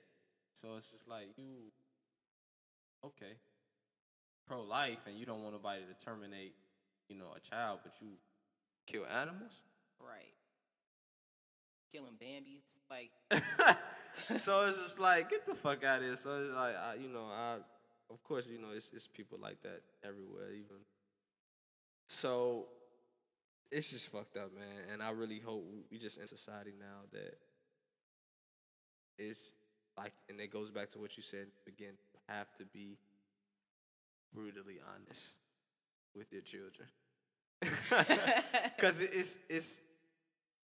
So it's just like you, okay, pro-life, and you don't want nobody to terminate, a child, but you kill animals. Right. Killing Bambies, like. So it's just like get the fuck out of here. So it's like Of course, it's people like that everywhere, even. So, it's just fucked up, man. And I really hope we just in society now that it's like, and it goes back to what you said again, have to be brutally honest with your children. Because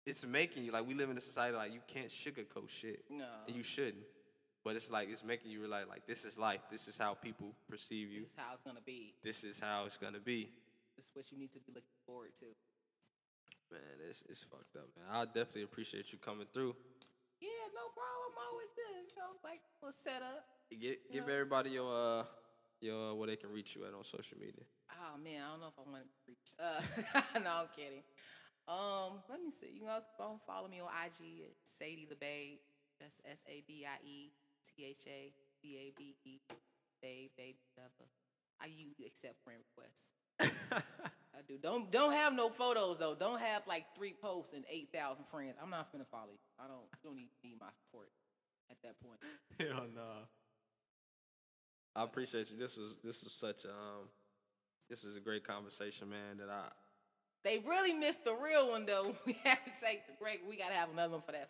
it's making you, like, we live in a society like you can't sugarcoat shit. No. And you shouldn't. But it's like, it's making you realize, like, this is life. This is how people perceive you. This is how it's going to be. This is how it's going to be. This is what you need to be looking forward to. Man, it's fucked up, man. I definitely appreciate you coming through. Yeah, no problem. I'm always there, we'll set up. Give everybody your where they can reach you at on social media. Oh, man, I don't know if I want to reach. No, I'm kidding. Let me see. Don't follow me on IG at Sadie LeBay. That's SADIE THABABE, baby, lover. I usually accept friend requests. I do. Don't have no photos though. Don't have like 3 posts and 8,000 friends. I'm not finna follow you. You don't need my support at that point. Hell no. I appreciate you. This was such a great conversation, man. They really missed the real one though. We have to take the break. We gotta have another one for that.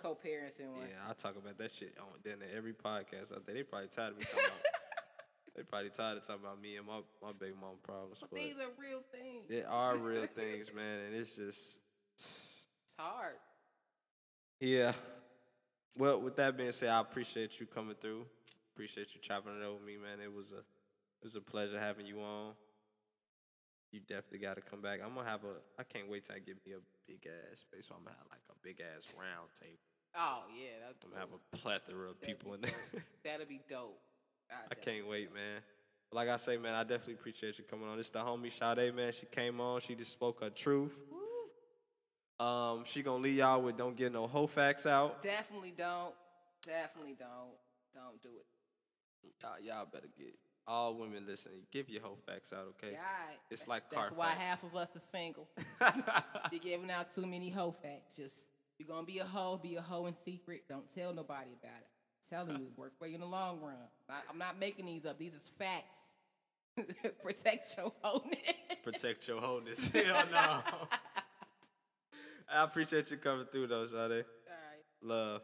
Co-parenting one. Yeah, I talk about that shit on then every podcast out there. They probably tired of me talking about. They probably tired of talking about me and my baby mama problems. But these are real things. They are real things, man, and it's just it's hard. Yeah. Well, with that being said, I appreciate you coming through. Appreciate you chopping it over with me, man. It was a pleasure having you on. You definitely got to come back. I can't wait till I get me a big ass space. So I'm gonna have like a big ass round table. Oh yeah, that'd be I'm gonna have a plethora of people in there. That'll be dope. I can't wait, man. Like I say, man, I definitely appreciate you coming on. It's the homie Sade, man. She came on. She just spoke her truth. Woo. She gonna leave y'all with don't get no hoe facts out. Definitely don't. Definitely don't. Don't do it. Y'all better get all women listening. Give your hoe facts out, okay? God, it's like car facts. That's why half of us are single. You're giving out too many hoe facts. Just you're gonna be a hoe in secret. Don't tell nobody about it. I'm telling you, it works for you in the long run. I'm not making these up. These is facts. Protect your wholeness. Protect your wholeness. Hell no. I appreciate you coming through though, Sade. All right. Love.